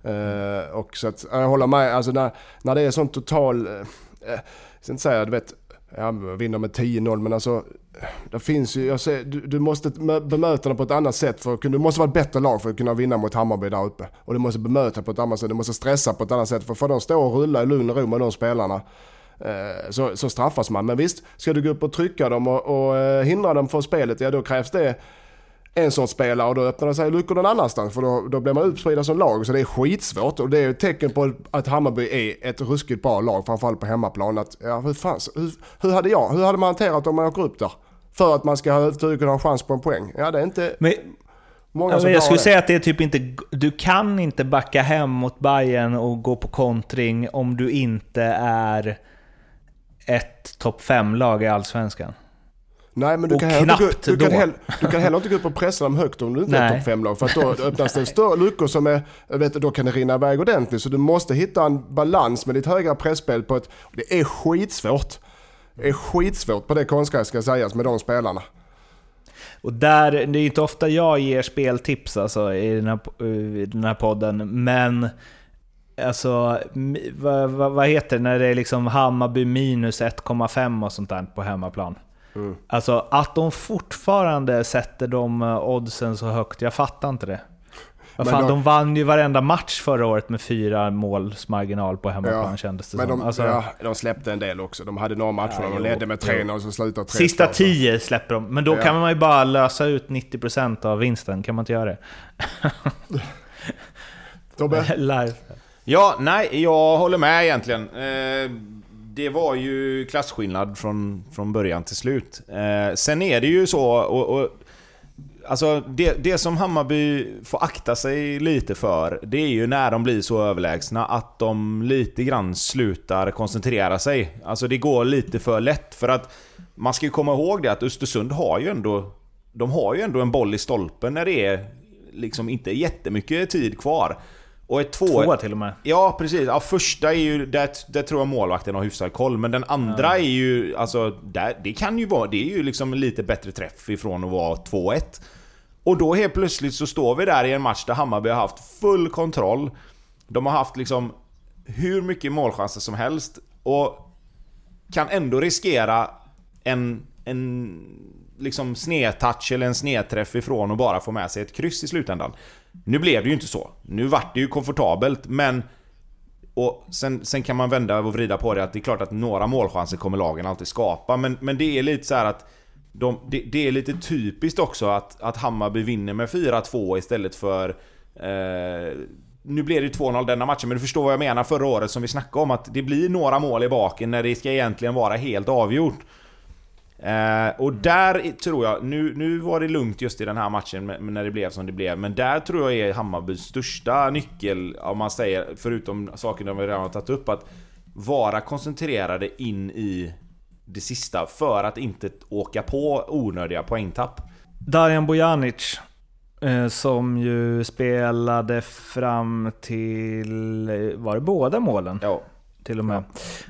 Eh, och så att, jag håller med. Alltså när, när det är sån total... Eh, jag ska inte säga, du vet... Ja, vinner med tio noll, men alltså det finns ju, jag säger, du, du måste bemöta dem på ett annat sätt, för du måste vara ett bättre lag för att kunna vinna mot Hammarby där uppe, och du måste bemöta på ett annat sätt, du måste stressa på ett annat sätt, för för de står och rullar i lugn och ro med de spelarna, eh, så, så straffas man. Men visst, ska du gå upp och trycka dem och, och eh, hindra dem från spelet, ja då krävs det en sorts spelare och då öppnar sig luckor någon annanstans, för då, då blir man utspridda som lag, så det är skitsvårt, och det är ett tecken på att Hammarby är ett ruskigt bra lag, framförallt på hemmaplan, att ja, hur, fan, hur, hur hade jag, hur hade man hanterat om man åker upp där för att man ska kunna ha chans på en poäng? Ja, det är inte men, många som men jag skulle det. säga att det är typ inte, du kan inte backa hem mot Bayern och gå på kontring om du inte är ett topp fem lag i Allsvenskan. Nej, men du kan, heller, du, du, kan heller, du kan heller inte gå upp och pressa dem högt om du inte är topp fem lag, för att då öppnas det större luckor som är, vet du, då kan det rinna iväg ordentligt, så du måste hitta en balans med ditt högre pressspel på ett, det är skitsvårt. Det är skitsvårt på det konstiga ska sägas med de spelarna. Och där, det är inte ofta jag ger speltips alltså, i, den här, i den här podden, men alltså, vad, vad, vad heter det när det är liksom Hammarby minus ett komma fem och sånt där på hemmaplan? Mm. Alltså att de fortfarande sätter de oddsen så högt, jag fattar inte det. Fan, de, de vann ju varenda match förra året med fyra målsmarginal på hemmaplan, ja, kändes det men som. De, alltså, ja, de släppte en del också. De hade några matcher ja, de ledde med tre och så slutade tre. Sista tio släpper de, men då ja. kan man ju bara lösa ut nittio procent av vinsten, kan man inte göra det? Tobbe? Live. Ja, nej, jag håller med egentligen. Eh, Det var ju klassskillnad från, från början till slut. Eh, sen är det ju så... Och, och, alltså det, det som Hammarby får akta sig lite för, det är ju när de blir så överlägsna att de lite grann slutar koncentrera sig. Alltså det går lite för lätt. För att man ska ju komma ihåg det att Östersund har ju ändå... De har ju ändå en boll i stolpen när det är liksom inte jättemycket tid kvar. Och ett två, två till och med. Ja, precis. Ja, första är ju där, där tror jag målvakten har hyfsad koll, men den andra ja. är ju alltså där, det kan ju vara, det är ju liksom lite bättre träff ifrån att vara två ett. Och då helt plötsligt så står vi där i en match där Hammarby har haft full kontroll. De har haft liksom hur mycket målchanser som helst och kan ändå riskera en en liksom snedtouch eller en snedträff ifrån och bara få med sig ett kryss i slutändan. Nu blev det ju inte så. Nu vart det ju komfortabelt, men och sen, sen kan man vända och vrida på det att det är klart att några målchanser kommer lagen alltid skapa, men, men det är lite så här att de, det, det är lite typiskt också att, att Hammarby vinner med fyra två istället för eh, nu blir det ju två noll denna matchen, men du förstår vad jag menar förra året som vi snackade om att det blir några mål i baken när det ska egentligen vara helt avgjort. Eh, och där tror jag nu, nu var det lugnt just i den här matchen men när det blev som det blev, men där tror jag är Hammarbys största nyckel om man säger, förutom saker de redan har tagit upp, att vara koncentrerade in i det sista för att inte åka på onödiga poängtapp. Darijan Bojanic eh, som ju spelade fram till, var det båda målen? Ja. Till och med.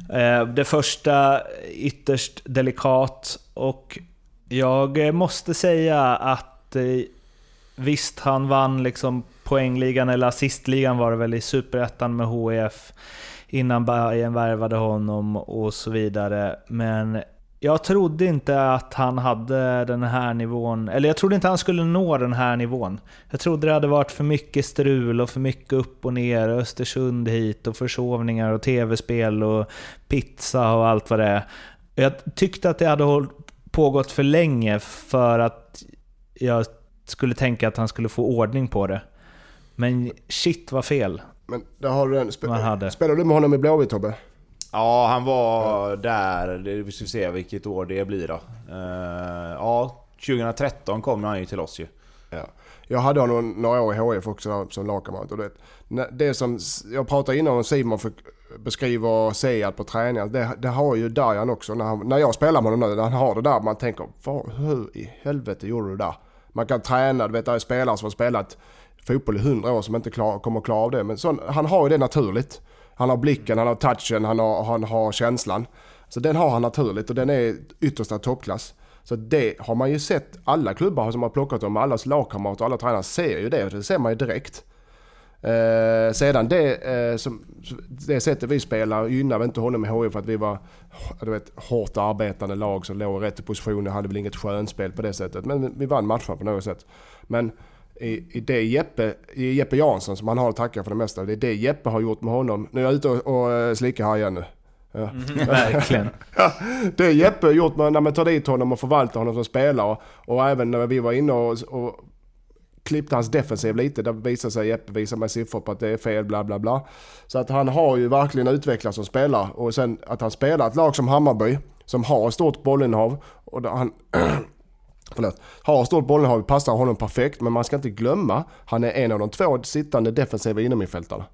Ja. Det första ytterst delikat, och jag måste säga att visst, han vann liksom poängligan eller assistligan var det väl i Superettan med H I F innan Bayern värvade honom och så vidare, men jag trodde inte att han hade den här nivån, eller jag trodde inte han skulle nå den här nivån. Jag trodde det hade varit för mycket strul och för mycket upp och ner, Östersund hit och försovningar och tv-spel och pizza och allt vad det är. Jag tyckte att det hade pågått för länge för att jag skulle tänka att han skulle få ordning på det. Men shit vad fel. Men där har du en spe- spelar du med honom i Blåvitt, Tobbe? Ja, han var där. Vi ska se vilket år det blir då. Ja, tjugotretton kom han ju till oss ju. Ja. Jag hade honom några år i H F också som lagkamrat. Och det, det som jag pratade innan om Simon beskriver och säger på träningen, det, det har ju Darijan också. När, han, när jag spelar med honom nu, han har det där. Man tänker, vad, hur i helvete gjorde du det där? Man kan träna, du vet, det är spelare som har spelat fotboll i hundra år som inte klar, kommer att klara av det. Men så, han har ju det naturligt. Han har blicken, han har touchen, han har, han har känslan. Så den har han naturligt och den är yttersta toppklass. Så det har man ju sett, alla klubbar som har plockat dem, allas lagkamrater och alla tränare ser ju det. Och det ser man ju direkt. Eh, sedan det, eh, som, det sättet vi spelar gynnar vi inte honom med H I F för att vi var du vet, hårt arbetande lag som låg rätt i positioner. Hade väl inget skönspel på det sättet, men vi vann matchen på något sätt. Men... I, i det Jeppe, i Jeppe Jansson som han har att tacka för det mesta. Det är det Jeppe har gjort med honom. Nu är jag ute och, och, och slickar här igen nu. Ja. Mm, verkligen. Det Jeppe har gjort med, när man tar dit honom och förvaltar honom som spelare. Och även när vi var inne och, och klippte hans defensiv lite. Det visar sig, Jeppe visar med siffror på att det är fel, bla bla bla. Så att han har ju verkligen utvecklats som spelare. Och sen att han spelar ett lag som Hammarby, som har stort bollinnehav, och han förlåt, har stort bollinnehav, passar honom perfekt. Men man ska inte glömma, han är en av de två sittande defensiva innermittfältarna.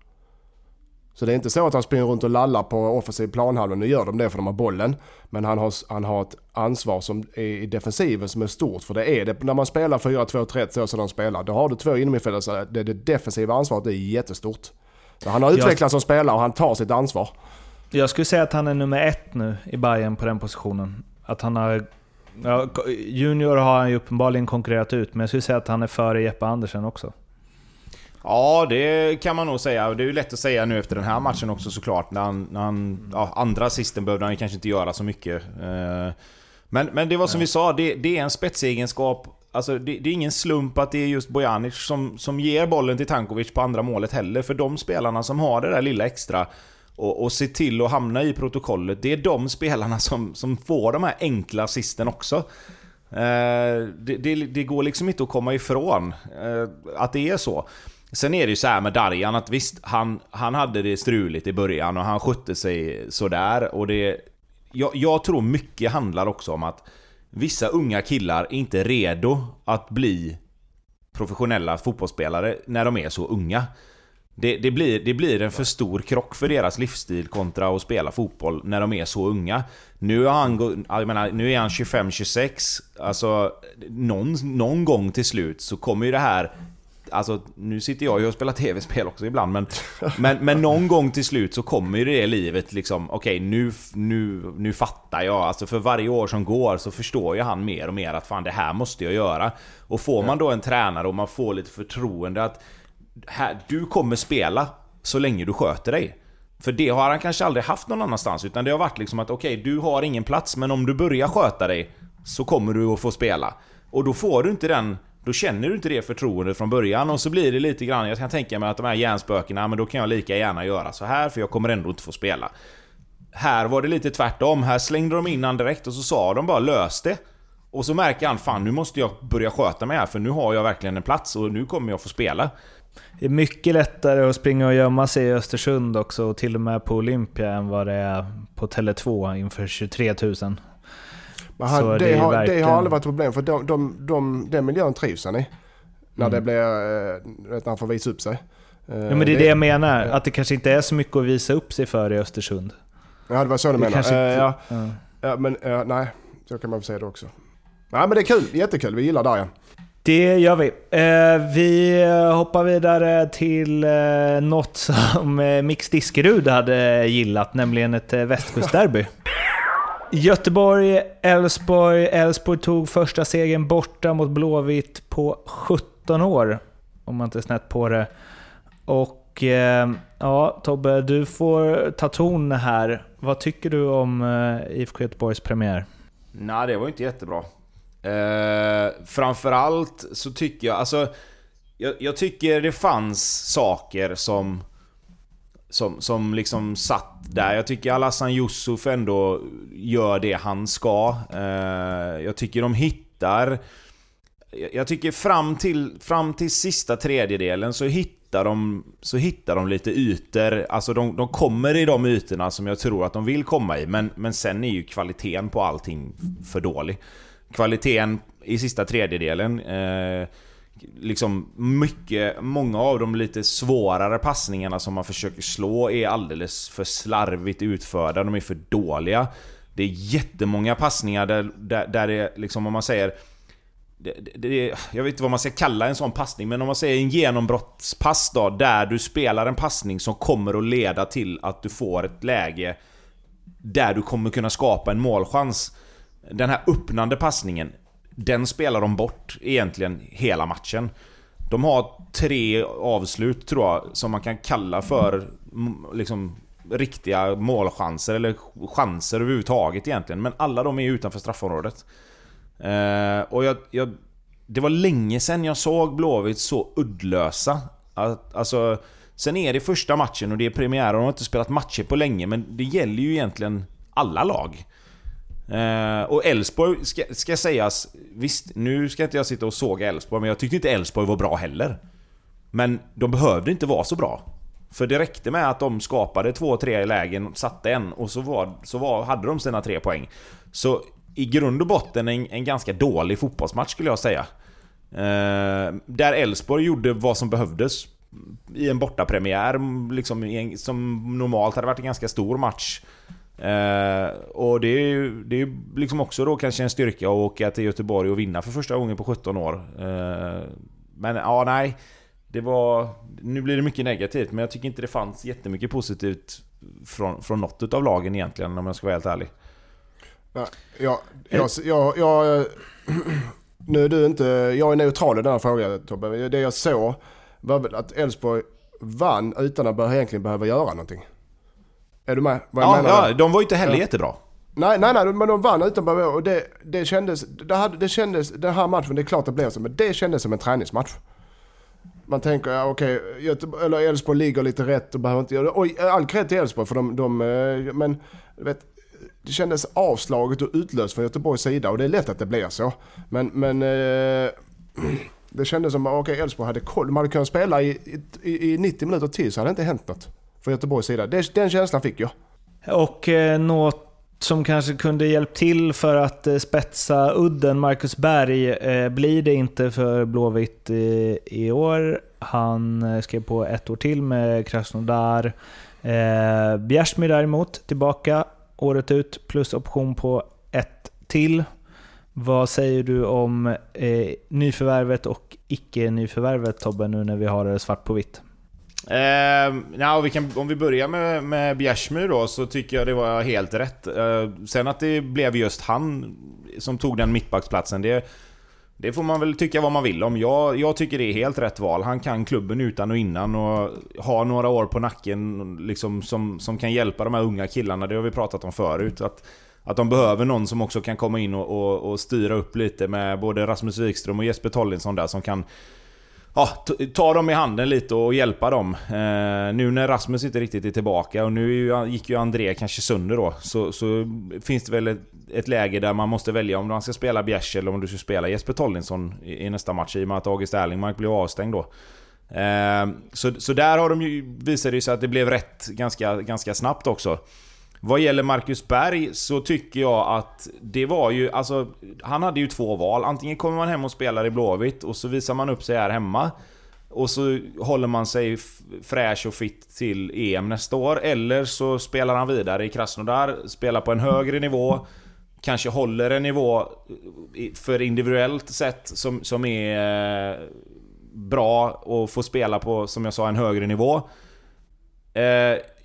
Så det är inte så att han springer runt och lallar på offensiv planhalvan. Nu gör de det för de har bollen. Men han har, han har ett ansvar som är i defensiven som är stort. För det är det. När man spelar fyra två tre så som de spelar, då har du två innermittfältare, så det, det defensiva ansvaret är jättestort. Så han har utvecklats Jag... som spelare och han tar sitt ansvar. Jag skulle säga att han är nummer ett nu i Bayern på den positionen. Att han har... Ja, junior har han ju uppenbarligen konkurrerat ut. Men jag skulle säga att han är före Jeppe Andersen också. Ja, det kan man nog säga. Det är ju lätt att säga nu efter den här matchen också, såklart. När han, när han, ja, andra assisten behövde han kanske inte göra så mycket. Men, men det var som vi sa, det, det är en spetsegenskap. Alltså, det, det är ingen slump att det är just Bojanic som, som ger bollen till Tankovic på andra målet heller. För de spelarna som har det där lilla extra och, och ser till att hamna i protokollet, det är de spelarna som, som får de här enkla assisten också. Det, det, det går liksom inte att komma ifrån att det är så. Sen är det ju så här med Darjan att visst, han, han hade det struligt i början och han skötte sig sådär. Och det, jag, jag tror mycket handlar också om att vissa unga killar är inte redo att bli professionella fotbollsspelare när de är så unga. Det, det, blir, det blir en för stor krock för deras livsstil kontra att spela fotboll när de är så unga. Nu är han, jag menar, nu är han tjugofem tjugosex. Alltså, någon, någon gång till slut så kommer ju det här... Alltså, nu sitter jag ju och spelar tv-spel också ibland, men, men, men någon gång till slut så kommer ju det livet liksom, okej, okay, nu, nu, nu fattar jag. Alltså, för varje år som går så förstår ju han mer och mer att fan, det här måste jag göra. Och får man då en tränare och man får lite förtroende att här, du kommer spela så länge du sköter dig. För det har han kanske aldrig haft någon annanstans, utan det har varit liksom att okej, okay, du har ingen plats, men om du börjar sköta dig så kommer du att få spela. Och då får du inte den... Då känner du inte det förtroendet från början. Och så blir det lite grann, jag kan tänka mig att de här hjärnspökena, men då kan jag lika gärna göra så här, för jag kommer ändå inte få spela. Här var det lite tvärtom. Här slängde de innan direkt och så sa de bara, lös det. Och så märker han, fan, nu måste jag börja sköta mig här, för nu har jag verkligen en plats och nu kommer jag få spela. Det är mycket lättare att springa och gömma sig i Östersund också, och till och med på Olympia, än vad det är på Tele två inför tjugotre tusen. Han, det, det, har, verkligen... det har aldrig varit ett problem, för de, de, de, den miljön trivs han i. När mm. det blir, när han får visa upp sig. Ja, men det är det, det jag menar, att det kanske inte är så mycket att visa upp sig för i Östersund. Ja, det var så du menar. Kanske... Uh, ja. Uh. Ja, men uh, nej, så kan man väl säga det också. Nej, men det är kul, jättekul, vi gillar det här. Det gör vi. Uh, vi hoppar vidare till uh, något som uh, Mix Diskerud hade gillat, nämligen ett uh, västkustderby. Göteborg, Elfsborg. Elfsborg tog första segern borta mot Blåvitt på sjutton år, om man inte är snett på det. Och eh, ja, Tobbe, du får ta ton här. Vad tycker du om eh, I F K Göteborgs premiär? Nej, det var inte jättebra. Eh, framförallt så tycker jag, alltså, jag, jag tycker det fanns saker som... Som, som liksom satt där. Jag tycker Alassan Yusuf ändå gör det han ska. Jag tycker de hittar... Jag tycker fram till, fram till sista tredjedelen så hittar de, så hittar de lite ytor. Alltså de, de kommer i de ytorna som jag tror att de vill komma i. Men, men sen är ju kvaliteten på allting för dålig. Kvaliteten i sista tredjedelen... Eh, liksom mycket, många av de lite svårare passningarna som man försöker slå är alldeles för slarvigt utförda, de är för dåliga. Det är jättemånga passningar där, där, där det liksom, om man säger det, det, jag vet inte vad man ska kalla en sån passning, men om man säger en genombrottspass då, där du spelar en passning som kommer att leda till att du får ett läge där du kommer kunna skapa en målchans. Den här öppnande passningen, den spelar de bort egentligen hela matchen. De har tre avslut, tror jag, som man kan kalla för liksom riktiga målchanser eller chanser överhuvudtaget egentligen, men alla de är utanför straffområdet. Eh, och jag, jag, det var länge sedan jag såg Blåvitt så uddlösa. Alltså, sen är det första matchen och det är premiär och de har inte spelat matcher på länge, men det gäller ju egentligen alla lag. Eh, och Elfsborg ska, ska sägas, visst, nu ska inte jag sitta och såga Elfsborg, men jag tyckte inte Elfsborg var bra heller. Men de behövde inte vara så bra, för det räckte med att de skapade två, tre lägen, satte en, och så, var, så var, hade de sina tre poäng. Så i grund och botten en, en ganska dålig fotbollsmatch skulle jag säga, eh, där Elfsborg gjorde vad som behövdes i en bortapremiär liksom, i en, som normalt hade varit en ganska stor match. Eh, och det är ju, det är liksom också då kanske en styrka att åka till Göteborg och vinna för första gången på sjutton år. Eh, men ja, nej, det var, nu blir det mycket negativt, men jag tycker inte det fanns jättemycket positivt från, från något av lagen egentligen, om jag ska vara helt ärlig. Ja, jag, jag, jag, jag, nu är du inte, jag är neutral i den här frågan, Tobbe. Det jag såg var väl att Elfsborg vann utan att egentligen behöva göra någonting. Är du med? Vad jag ja, menar ja de var ju inte heller ja. jättebra. Nej, nej, nej, men de vann utan behöva, och det, det kändes, det, hade, det kändes, den här matchen, det är klart det blev så, men det kändes som en träningsmatch. Man tänker, ja, okej, okay, eller Elfsborg ligger lite rätt och behöver inte göra det. Och all kredit till Elfsborg, för de, de, men vet, det kändes avslaget och utlöst från Göteborgs sida, och det är lätt att det blir så. Men, men eh, det kändes som, okej, okay, Elfsborg hade koll. De hade kunnat spela i, i, i nittio minuter till, så hade det inte hänt något från Göteborgs sida. Det, den känslan fick jag. Och eh, något som kanske kunde hjälpt till för att spetsa udden, Marcus Berg, eh, blir det inte för Blåvitt i, i år. Han skrev på ett år till med Krasnodar. Eh, Bjärsmy däremot tillbaka året ut, plus option på ett till. Vad säger du om eh, nyförvärvet och icke-nyförvärvet, Tobbe, nu när vi har det svart på vitt? Eh, na, vi kan, om vi börjar med, med Bjärsmy då, så tycker jag det var helt rätt. eh, Sen att det blev just han som tog den mittbacksplatsen, det, det får man väl tycka vad man vill om. jag, jag tycker det är helt rätt val. Han kan klubben utan och innan och har några år på nacken liksom, som, som kan hjälpa de här unga killarna. Det har vi pratat om förut, att, att de behöver någon som också kan komma in och, och, och styra upp lite, med både Rasmus Wikström och Jesper Tollinsson där, som kan ja, ta dem i handen lite och hjälpa dem. Eh, nu när Rasmus inte riktigt är tillbaka, och nu gick ju André kanske sönder då, så, så finns det väl ett, ett läge där man måste välja om man ska spela Bjärs eller om du ska spela Jesper Tollinsson i, i nästa match, i och med att August Erlingmark blev avstängd då. Eh, så, så där har de ju, visade ju sig att det blev rätt ganska, ganska snabbt också. Vad gäller Marcus Berg så tycker jag att det var ju, alltså, han hade ju två val. Antingen kommer man hem och spelar i Blåvitt och så visar man upp sig här hemma och så håller man sig fräsch och fit till E M nästa år, eller så spelar han vidare i Krasnodar, spelar på en högre nivå, kanske håller en nivå för individuellt sett som, som är bra och får spela på, som jag sa, en högre nivå.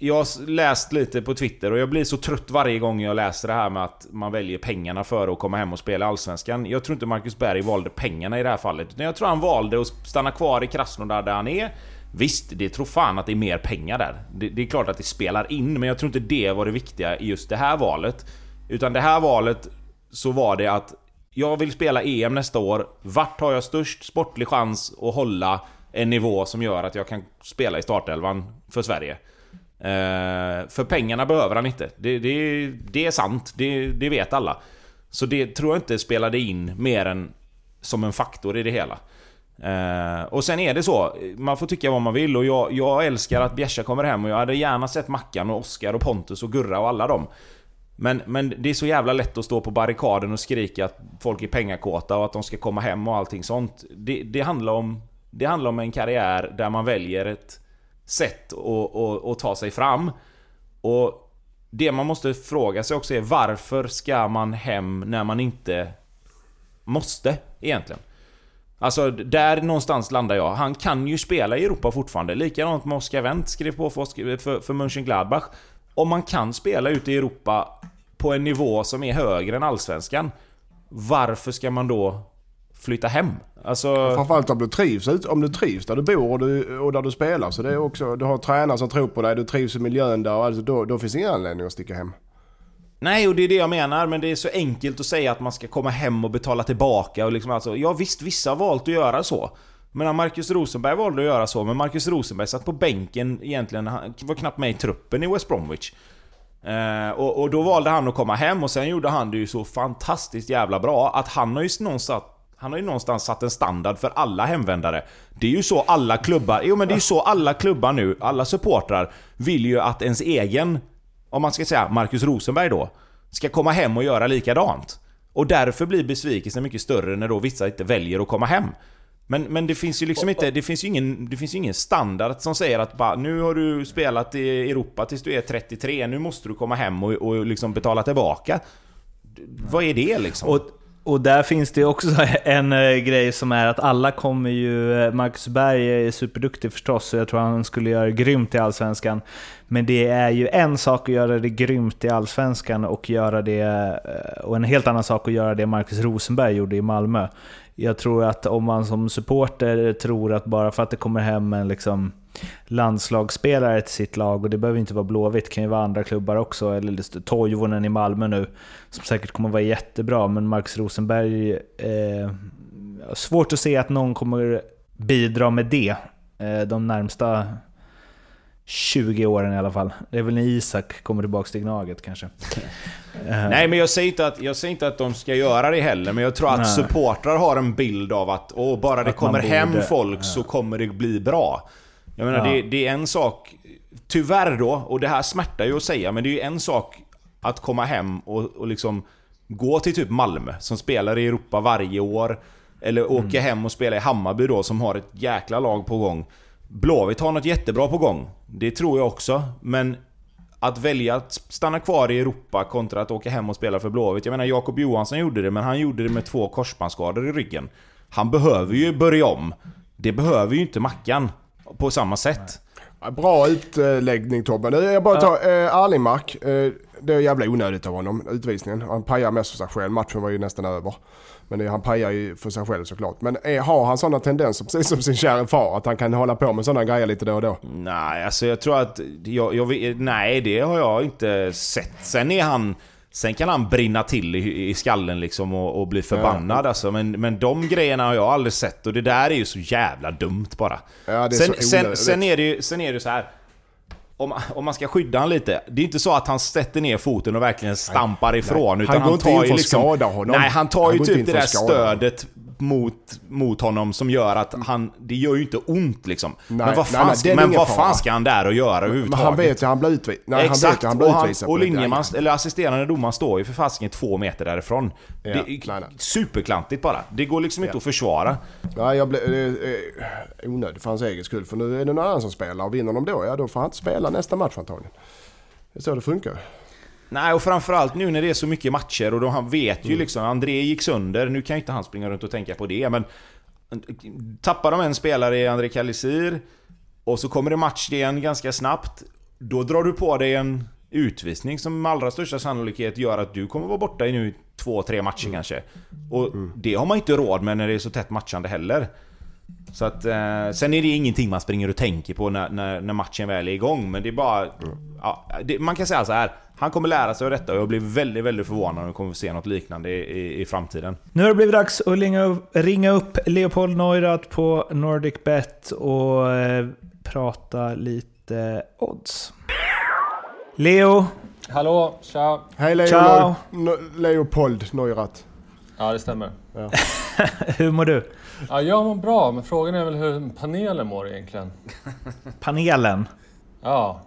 Jag har läst lite på Twitter, och jag blir så trött varje gång jag läser det här med att man väljer pengarna för att komma hem och spela Allsvenskan. Jag tror inte Marcus Berg valde pengarna i det här fallet, utan jag tror han valde att stanna kvar i Krasnodar där han är. Visst, det tror fan att det är mer pengar där, det, det är klart att det spelar in, men jag tror inte det var det viktiga i just det här valet. Utan det här valet, så var det att jag vill spela E M nästa år. Vart har jag störst sportlig chans att hålla en nivå som gör att jag kan spela i startelvan för Sverige? Eh, för pengarna behöver han inte. Det, det, det är sant, det, det vet alla. Så det tror jag inte spelade in mer än som en faktor i det hela. Eh, och sen är det så, man får tycka vad man vill, och jag, jag älskar att Bjärsa kommer hem, och jag hade gärna sett Mackan och Oskar och Pontus och Gurra och alla dem. Men, men det är så jävla lätt att stå på barrikaden och skrika att folk är pengakåta och att de ska komma hem och allting sånt. Det, det handlar om Det handlar om en karriär där man väljer ett sätt att, att, att ta sig fram. Och det man måste fråga sig också är, varför ska man hem när man inte måste egentligen? Alltså, där någonstans landar jag. Han kan ju spela i Europa fortfarande. Likadant med Oskar Wendt, skrev på för, för, för Mönchengladbach. Om man kan spela ute i Europa på en nivå som är högre än Allsvenskan, varför ska man då flytta hem? Alltså, framförallt om du trivs, om du trivs där du bor och, du, och där du spelar, så det är också, du har tränare som tror på dig, du trivs i miljön där, alltså då, då finns ingen anledning att sticka hem. Nej, och det är det jag menar, men det är så enkelt att säga att man ska komma hem och betala tillbaka och liksom, alltså, ja visst, vissa har valt att göra så. Men Marcus Rosenberg valde att göra så, men Marcus Rosenberg satt på bänken egentligen, han var knappt med i truppen i West Bromwich. Eh, och, och då valde han att komma hem, och sen gjorde han det ju så fantastiskt jävla bra att han har ju någonstans, han har ju någonstans satt en standard för alla hemvändare. Det är ju så alla klubbar, jo men det är ju så alla klubbar nu, alla supportrar vill ju att ens egen, om man ska säga Marcus Rosenberg då, ska komma hem och göra likadant. Och därför blir besvikelsen mycket större när då vissa inte väljer att komma hem. Men, men det finns ju liksom inte, det finns ju ingen, det finns ju ingen standard som säger att bara, nu har du spelat i Europa tills du är trettiotre, nu måste du komma hem och, och liksom betala tillbaka. Vad är det liksom? Och, och där finns det också en äh, grej som är att alla kommer ju, Marcus Berg är superduktig förstås, så jag tror han skulle göra grymt i Allsvenskan. Men det är ju en sak att göra det grymt i Allsvenskan och göra det, och en helt annan sak att göra det Marcus Rosenberg gjorde i Malmö. Jag tror att om man som supporter tror att bara för att det kommer hem en liksom landslagsspelare till sitt lag, och det behöver inte vara Blåvitt, kan ju vara andra klubbar också, eller Toivonen i Malmö nu som säkert kommer vara jättebra, men Marcus Rosenberg, eh, svårt att se att någon kommer bidra med det eh, de närmsta tjugo åren i alla fall. Det är väl när Isak kommer tillbaka till Gnaget kanske. uh. Nej, men jag säger inte att jag säger inte att de ska göra det heller, men jag tror att Nej. supportrar har en bild av att åh, bara det att kommer hem borde, folk ja. så kommer det bli bra. Jag menar ja. det, det är en sak tyvärr då, och det här smärtar ju att säga, men det är ju en sak att komma hem och, och liksom gå till typ Malmö som spelar i Europa varje år, eller åka mm. hem och spela i Hammarby då som har ett jäkla lag på gång. Blåvitt har något jättebra på gång, det tror jag också, men att välja att stanna kvar i Europa kontra att åka hem och spela för Blåvitt, jag menar Jakob Johansson gjorde det, men han gjorde det med två korsbandsskador i ryggen. Han behöver ju börja om, det behöver ju inte Mackan på samma sätt. Bra utläggning Tobbe. Jag bara tar eh, Arlimark, eh, det är jävla onödigt av honom, utvisningen. Han pajar mest för sig själv, matchen var ju nästan över. Men det, han pajar ju för sig själv såklart. Men är, har han sådana tendenser, precis som sin kära far, att han kan hålla på med sådana grejer lite då och då? Nej, alltså jag tror att jag, jag, nej, det har jag inte sett. Sen är han, sen kan han brinna till i, i skallen liksom och, och bli förbannad ja. alltså. men, men de grejerna har jag aldrig sett. Och det där är ju så jävla dumt bara. Ja, sen, så sen, sen är det ju sen är det så här. Om, om man ska skydda han lite, det är inte så att han sätter ner foten och verkligen stampar nej, ifrån nej. Utan han, han går tar ju liksom, skada honom. Nej, han tar han ju typ det där stödet mot, mot honom som gör att han, det gör ju inte ont liksom. Nej, men vad fan, nej, nej, men vad fan ska han där och göra överhuvudtaget? Han vet ju han blir utvisad. Nej, exakt, han vet ju han blir utvisad. Och linjeman eller assisterande domaren står ju för fasken två meter därifrån. Ja, det är nej, nej. superklantigt bara. Det går liksom ja. inte att försvara. Nej, jag blev eh, onödigt för hans egen skull, för nu är det någon annan som spelar och vinner de då, ja då får han inte spela nästa match antagligen. Det är så det funkar. Nej, och framförallt nu när det är så mycket matcher och då han vet ju mm. liksom, André gick sönder, nu kan ju inte han springa runt och tänka på det, men tappar de en spelare i André Kalisir och så kommer det match igen ganska snabbt, då drar du på dig en utvisning som med allra största sannolikhet gör att du kommer vara borta i nu två, tre matcher mm. kanske. Och mm. det har man inte råd med när det är så tätt matchande heller. Så att, eh, sen är det ingenting man springer och tänker på när, när, när matchen väl är igång, men det är bara mm. ja, det, man kan säga så här, han kommer lära sig av detta och jag blir väldigt, väldigt förvånad om vi kommer att se något liknande i, i, i framtiden. Nu har det blivit dags att ringa upp, ringa upp Leopold Neurath på Nordic Bet och eh, prata lite odds. Leo. Hallå, ciao. Hej Leo, ciao. No, Leopold Neurath. Ja, det stämmer. Ja. Hur mår du? Ja, jag mår bra, men frågan är väl hur panelen mår egentligen. Panelen? Ja.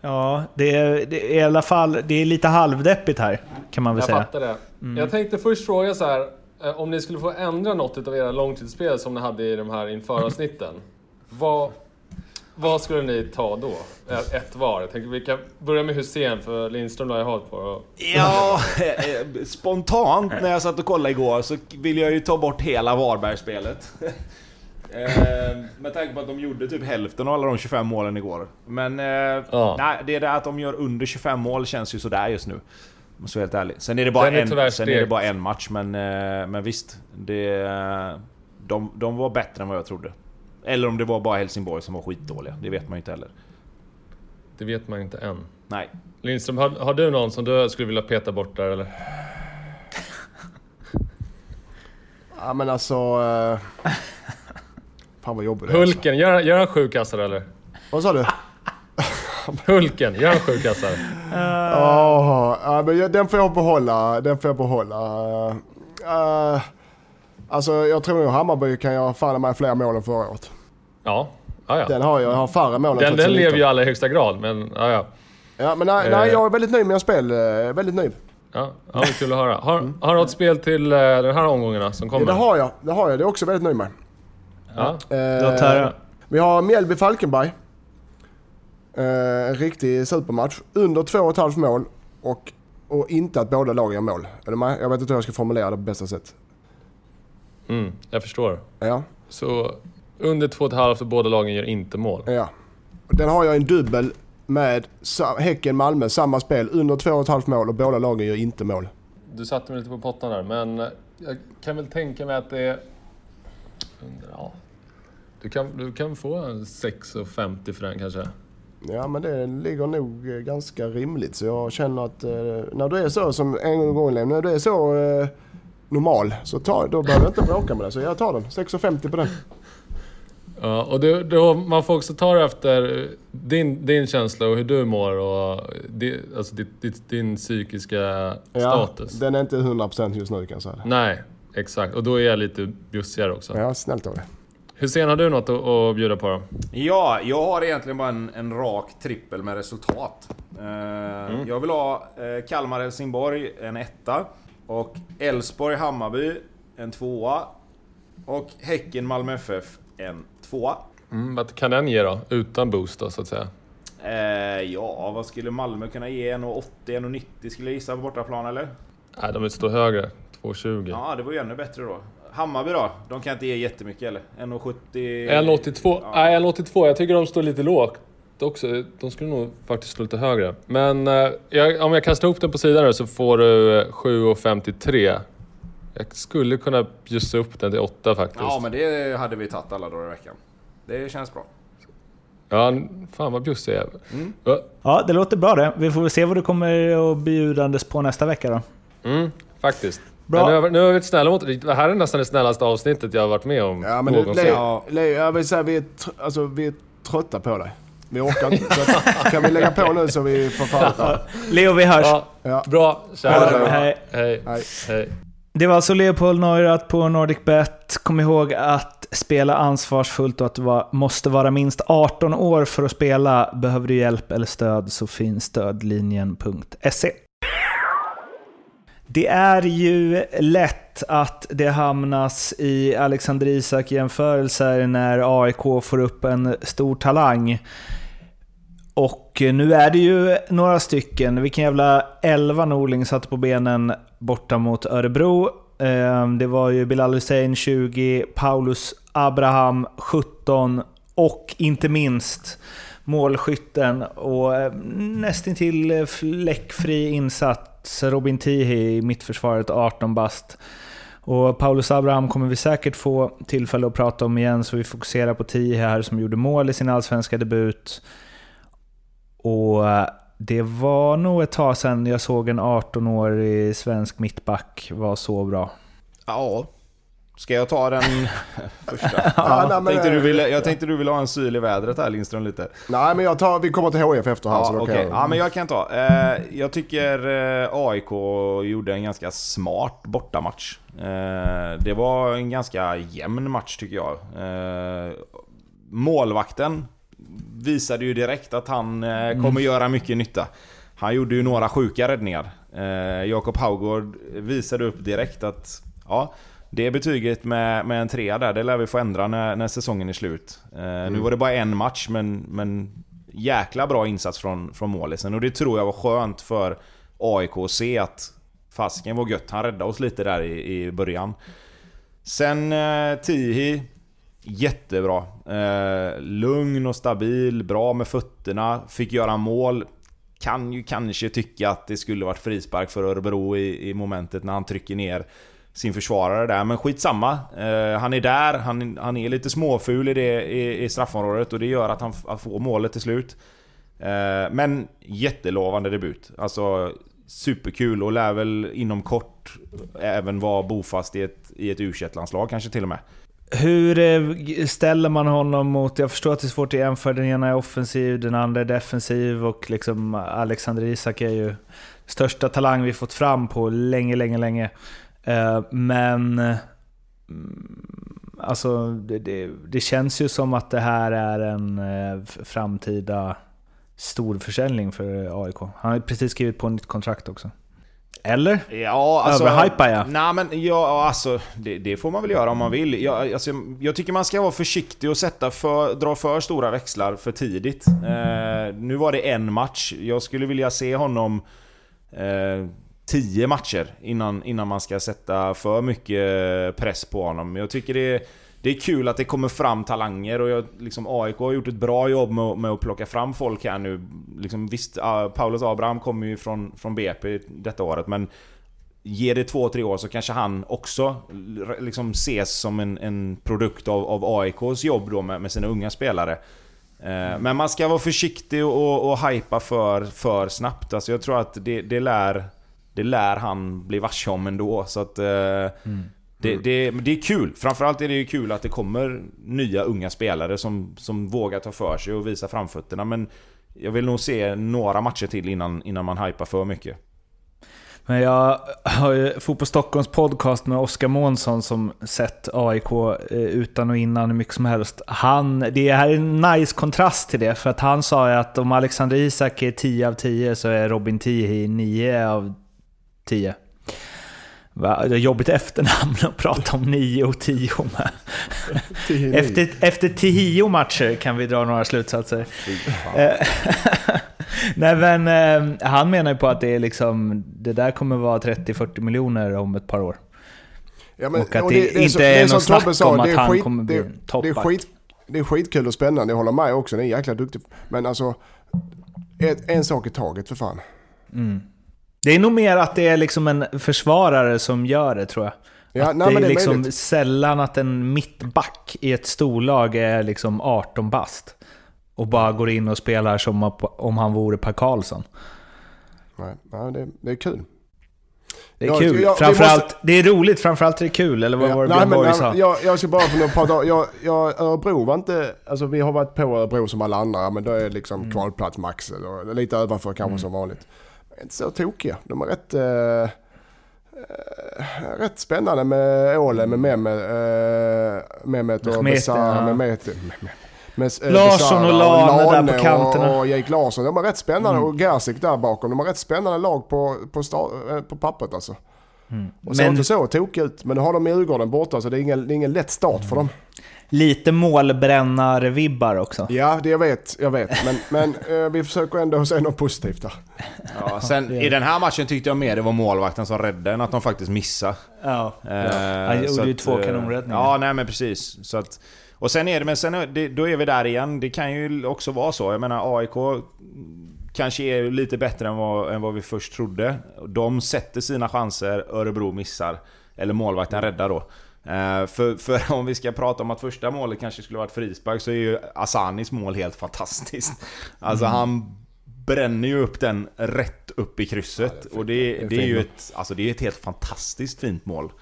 Ja, det är, det är i alla fall det är lite halvdeppigt här, kan man väl jag säga. Jag fattar det. Mm. Jag tänkte först fråga så här, om ni skulle få ändra något av era långtidsspel som ni hade i de här införavsnitten. vad, vad skulle ni ta då? Ett var. Jag tänkte vi kan börja med Hussein, för Lindström har jag hållit på. Och... Ja, spontant när jag satt och kollade igår så ville jag ju ta bort hela Varberg-spelet. Eh, med tanke på att de gjorde typ hälften av alla de tjugofem målen igår. Men eh, ja. nej, det är det att de gör under tjugofem mål känns ju sådär just nu. Så helt ärligt. Sen är det bara, är en, sen är det bara en match, men, eh, men visst det, de, de var bättre än vad jag trodde. Eller om det var bara Helsingborg som var skitdåliga. Det vet man ju inte heller. Det vet man inte än. Nej. Lindström, har, har du någon som du skulle vilja peta bort där eller? Ja men alltså eh... Hulken, gör, gör han sjukassar eller? Vad sa du? Hulken, gör en sjukassar. uh. uh, den får jag behålla. Den får jag behålla. Uh, alltså, jag tror nog Hammarby kan jag falla med fler mål än förra året. Ja, ja, ja. Den har jag, jag har färre mål. Den, den lever ju alla i högsta grad, men ja, ja. Ja, men nej, nej, jag är väldigt nöjd med mina spel. Väldigt nöjd. Ja, ja, det är kul att höra. Har, mm. har du något spel till den här omgångarna som kommer? Det har jag, det har jag. Det är också väldigt nöjd med. Ja. Eh, vi har Mjällby-Falkenberg. Eh, en riktig supermatch. Under två och ett halvt mål. Och, och inte att båda lagen gör mål. Jag vet inte hur jag ska formulera det på bästa sätt. Mm, jag förstår. Ja. Så under två och ett halvt och båda lagen gör inte mål. Ja. Den har jag en dubbel med Häcken-Malmö, samma spel, under två och ett halvt mål och båda lagen gör inte mål. Du satte mig lite på pottan där, men jag kan väl tänka mig att det är... Ja. Du kan, du kan få en sex femtio för den kanske. Ja, men det ligger nog ganska rimligt. Så jag känner att eh, när du är så som en gång lämnar, när du är så eh, normal, så tar, då behöver jag inte bråka med det. Så jag tar den, sex femtio på den. Ja, och då, då, man får också ta det efter din, din känsla och hur du mår och di, alltså ditt, ditt, din psykiska ja, status. Den är inte hundra procent just nu, kan jag säga. Nej, exakt. Och då är jag lite bjussigare också. Ja, snällt av det. Hussein, har du något att, att bjuda på då? Ja, jag har egentligen bara en, en rak trippel med resultat. Uh, mm. Jag vill ha uh, Kalmar Helsingborg, en etta. Och Elfsborg Hammarby, en tvåa. Och Häcken Malmö F F, en tvåa. Mm, vad kan den ge då? Utan boost då, så att säga. Eh, ja, vad skulle Malmö kunna ge? en åttio, en nittio skulle jag gissa på bortaplan, eller? Nej, de vill stå högre. två tjugo. Ja, det var ju ännu bättre då. Hammarby då? De kan inte ge jättemycket, eller? en sjuttio... en åttiotvå. Ja. Nej, en åttiotvå. Jag tycker de står lite lågt också. De skulle nog faktiskt stå lite högre. Men eh, jag, om jag kastar ihop den på sidan så får du sju femtiotre. Jag skulle kunna bjussa upp den till åtta faktiskt. Ja, men det hade vi tagit alla dagar i veckan. Det känns bra. Ja, fan vad bjussig jag är. Mm. Ja. Ja, det låter bra det. Vi får väl se vad du kommer att bjudandes på nästa vecka då. Mm, faktiskt. Bra. Nu, har, nu har vi ett snälla mot. Det här är nästan det snällaste avsnittet jag har varit med om. Ja, men nu, Leo, ja. Leo, jag vill säga, vi är, tr- alltså, vi är trötta på dig. Vi orkar inte. Så kan vi lägga på nu så vi får farta. Leo, vi hörs. Ja. Ja. Bra. Tjärna. Hej. Hej. Hej. Hej. Det var alltså Leopold Neurath på Nordic Bet. Kom ihåg att spela ansvarsfullt och att du var, måste vara minst arton år för att spela. Behöver du hjälp eller stöd så finns stödlinjen punkt se. Det är ju lätt att det hamnas i Alexander Isak-jämförelser när A I K får upp en stor talang. Och nu är det ju några stycken. Vilken jävla elva Norling satt på benen borta mot Örebro. Det var ju Bilal Hussein tjugo, Paulus Abraham sjutton och inte minst målskytten och nästintill fläckfri insats Robin Tihi i mittförsvaret arton bast. Och Paulus Abraham kommer vi säkert få tillfälle att prata om igen, så vi fokuserar på Tihi här som gjorde mål i sin allsvenska debut. Och det var nog ett tag sedan jag såg en arton-årig svensk mittback var så bra. Ja, ska jag ta den första? Ja, nej, men... tänkte du ville, jag tänkte du ville ha en syl i vädret här, Lindström, lite. Nej, men jag tar, vi kommer till H F efterhand. Ja, så okay. jag... ja, men jag kan ta. Eh, jag tycker A I K gjorde en ganska smart bortamatch. Eh, det var en ganska jämn match tycker jag. Eh, målvakten visade ju direkt att han eh, kommer mm. göra mycket nytta. Han gjorde ju några sjuka räddningar. Eh, Jakob Haugård visade upp direkt att ja, det betyget med, med en trea där, det lär vi få ändra när, när säsongen är slut. Eh, mm. Nu var det bara en match, men, men jäkla bra insats från, från målisen. Och det tror jag var skönt för A I K att se att fasken var gött. Han räddade oss lite där i, i början. Sen eh, Tihi... jättebra. Eh, lugn och stabil, bra med fötterna, fick göra mål. Kan ju kanske tycka att det skulle varit frispark för Örebro i, i momentet när han trycker ner sin försvarare där, men skitsamma. Eh, han är där, han, han är lite småful i, det, i, i straffområdet och det gör att han f- får målet till slut. Eh, men jättelovande debut. Alltså superkul och lär väl inom kort även vara bofast i ett, i ett U tjugoett-landslag kanske till och med. Hur ställer man honom mot, jag förstår att det är svårt att jämföra, den ena är offensiv, den andra är defensiv, och liksom Alexander Isak är ju största talang vi fått fram på länge, länge, länge. Men alltså det, det, det känns ju som att det här är en framtida stor försäljning för A I K. Han har precis skrivit på ett nytt kontrakt också. Eller? Ja, alltså, överhypar jag. Nej, men ja, alltså, det, det får man väl göra om man vill. Jag, alltså, jag tycker man ska vara försiktig och sätta för, dra för stora växlar för tidigt. Eh, nu var det en match. Jag skulle vilja se honom eh, tio matcher innan, innan man ska sätta för mycket press på honom. Jag tycker det, det är kul att det kommer fram talanger, och jag, liksom, A I K har gjort ett bra jobb med, med att plocka fram folk här nu. Liksom, visst, uh, Paulus Abraham kommer ju från, från B P detta året, men ger det två, tre år så kanske han också liksom ses som en, en produkt av, av A I Ks jobb då med, med sina unga spelare. Mm. Men man ska vara försiktig och, och hypa för, för snabbt. Alltså jag tror att det, det, lär, det lär han bli varse om ändå. Så att, uh, mm. det, det, det är kul. Framförallt är det ju kul att det kommer nya unga spelare som, som vågar ta för sig och visa framfötterna. Men jag vill nog se några matcher till innan, innan man hypar för mycket. Men jag har ju Fotboll Stockholms podcast med Oskar Månsson som sett A I K utan och innan hur mycket som helst. Han, det här är en nice kontrast till det, för att han sa ju att om Alexander Isak är tio av tio så är Robin Tihi nio av tio. Va? Det är jobbigt efternamn att prata om nio och tio med. efter, efter tio matcher kan vi dra några slutsatser. Nej, men eh, han menar ju på att det är liksom, det där kommer vara trettio till fyrtio miljoner om ett par år. Ja, men, och att och det, det är, inte så, är någon snack sa, om att skit, han kommer bli en toppback. Det är skitkul och spännande, jag håller med också. Det är jäkla duktig. Men alltså, ett, en sak i taget för fan. Mm. Det är nog mer att det är liksom en försvarare som gör det, tror jag. Ja, att nej, det är, det är liksom sällan att en mittback i ett storlag är liksom arton bast och bara går in och spelar som om han vore Per Karlsson. Nej, nej det, det är kul. Det är jag, kul. Jag, framförallt, måste... det är roligt, framförallt är det kul. Eller vad ja, var det Björn Borg sa? Jag, jag ska bara för några par dagar. Jag, jag, Örebro var inte... Alltså, vi har varit på Örebro som alla andra, men då är det liksom mm. kvalplats max. Eller, lite överför kanske mm. som vanligt. Inte så tokiga. De är rätt, eh, rätt spännande med Ålen, med Mehmet och Mehmet. Med, Larsson och Lane, Lane där på kanterna. Och, och Jake Larsson, de var rätt spännande. Mm. Och Gerzik där bakom, de var rätt spännande lag på, på, sta, på pappret alltså. Mm. Och så men, inte så tokigt ut, men nu har de i Djurgården borta, så det är ingen, det är ingen lätt start för dem. Lite målbrännar-vibbar också. Ja, det jag vet, jag vet. Men, men eh, vi försöker ändå se något positivt där. Ja, sen i den här matchen tyckte jag mer det var målvakten som räddade än att de faktiskt missade. Ja, eh, ja. Han gjorde ju två kanonräddningar. Ja, nej men precis. Så att och sen är det, men sen är det, då är vi där igen. Det kan ju också vara så. Jag menar, A I K kanske är lite bättre än vad, än vad vi först trodde. De sätter sina chanser, Örebro missar. Eller målvakten räddar då. Eh, för, för om vi ska prata om att första målet kanske skulle varit frispark, så är ju Asanis mål helt fantastiskt. Alltså mm. han bränner ju upp den rätt upp i krysset. Ja, det är, och det, det är, det är ju ett, alltså det är ett helt fantastiskt fint mål.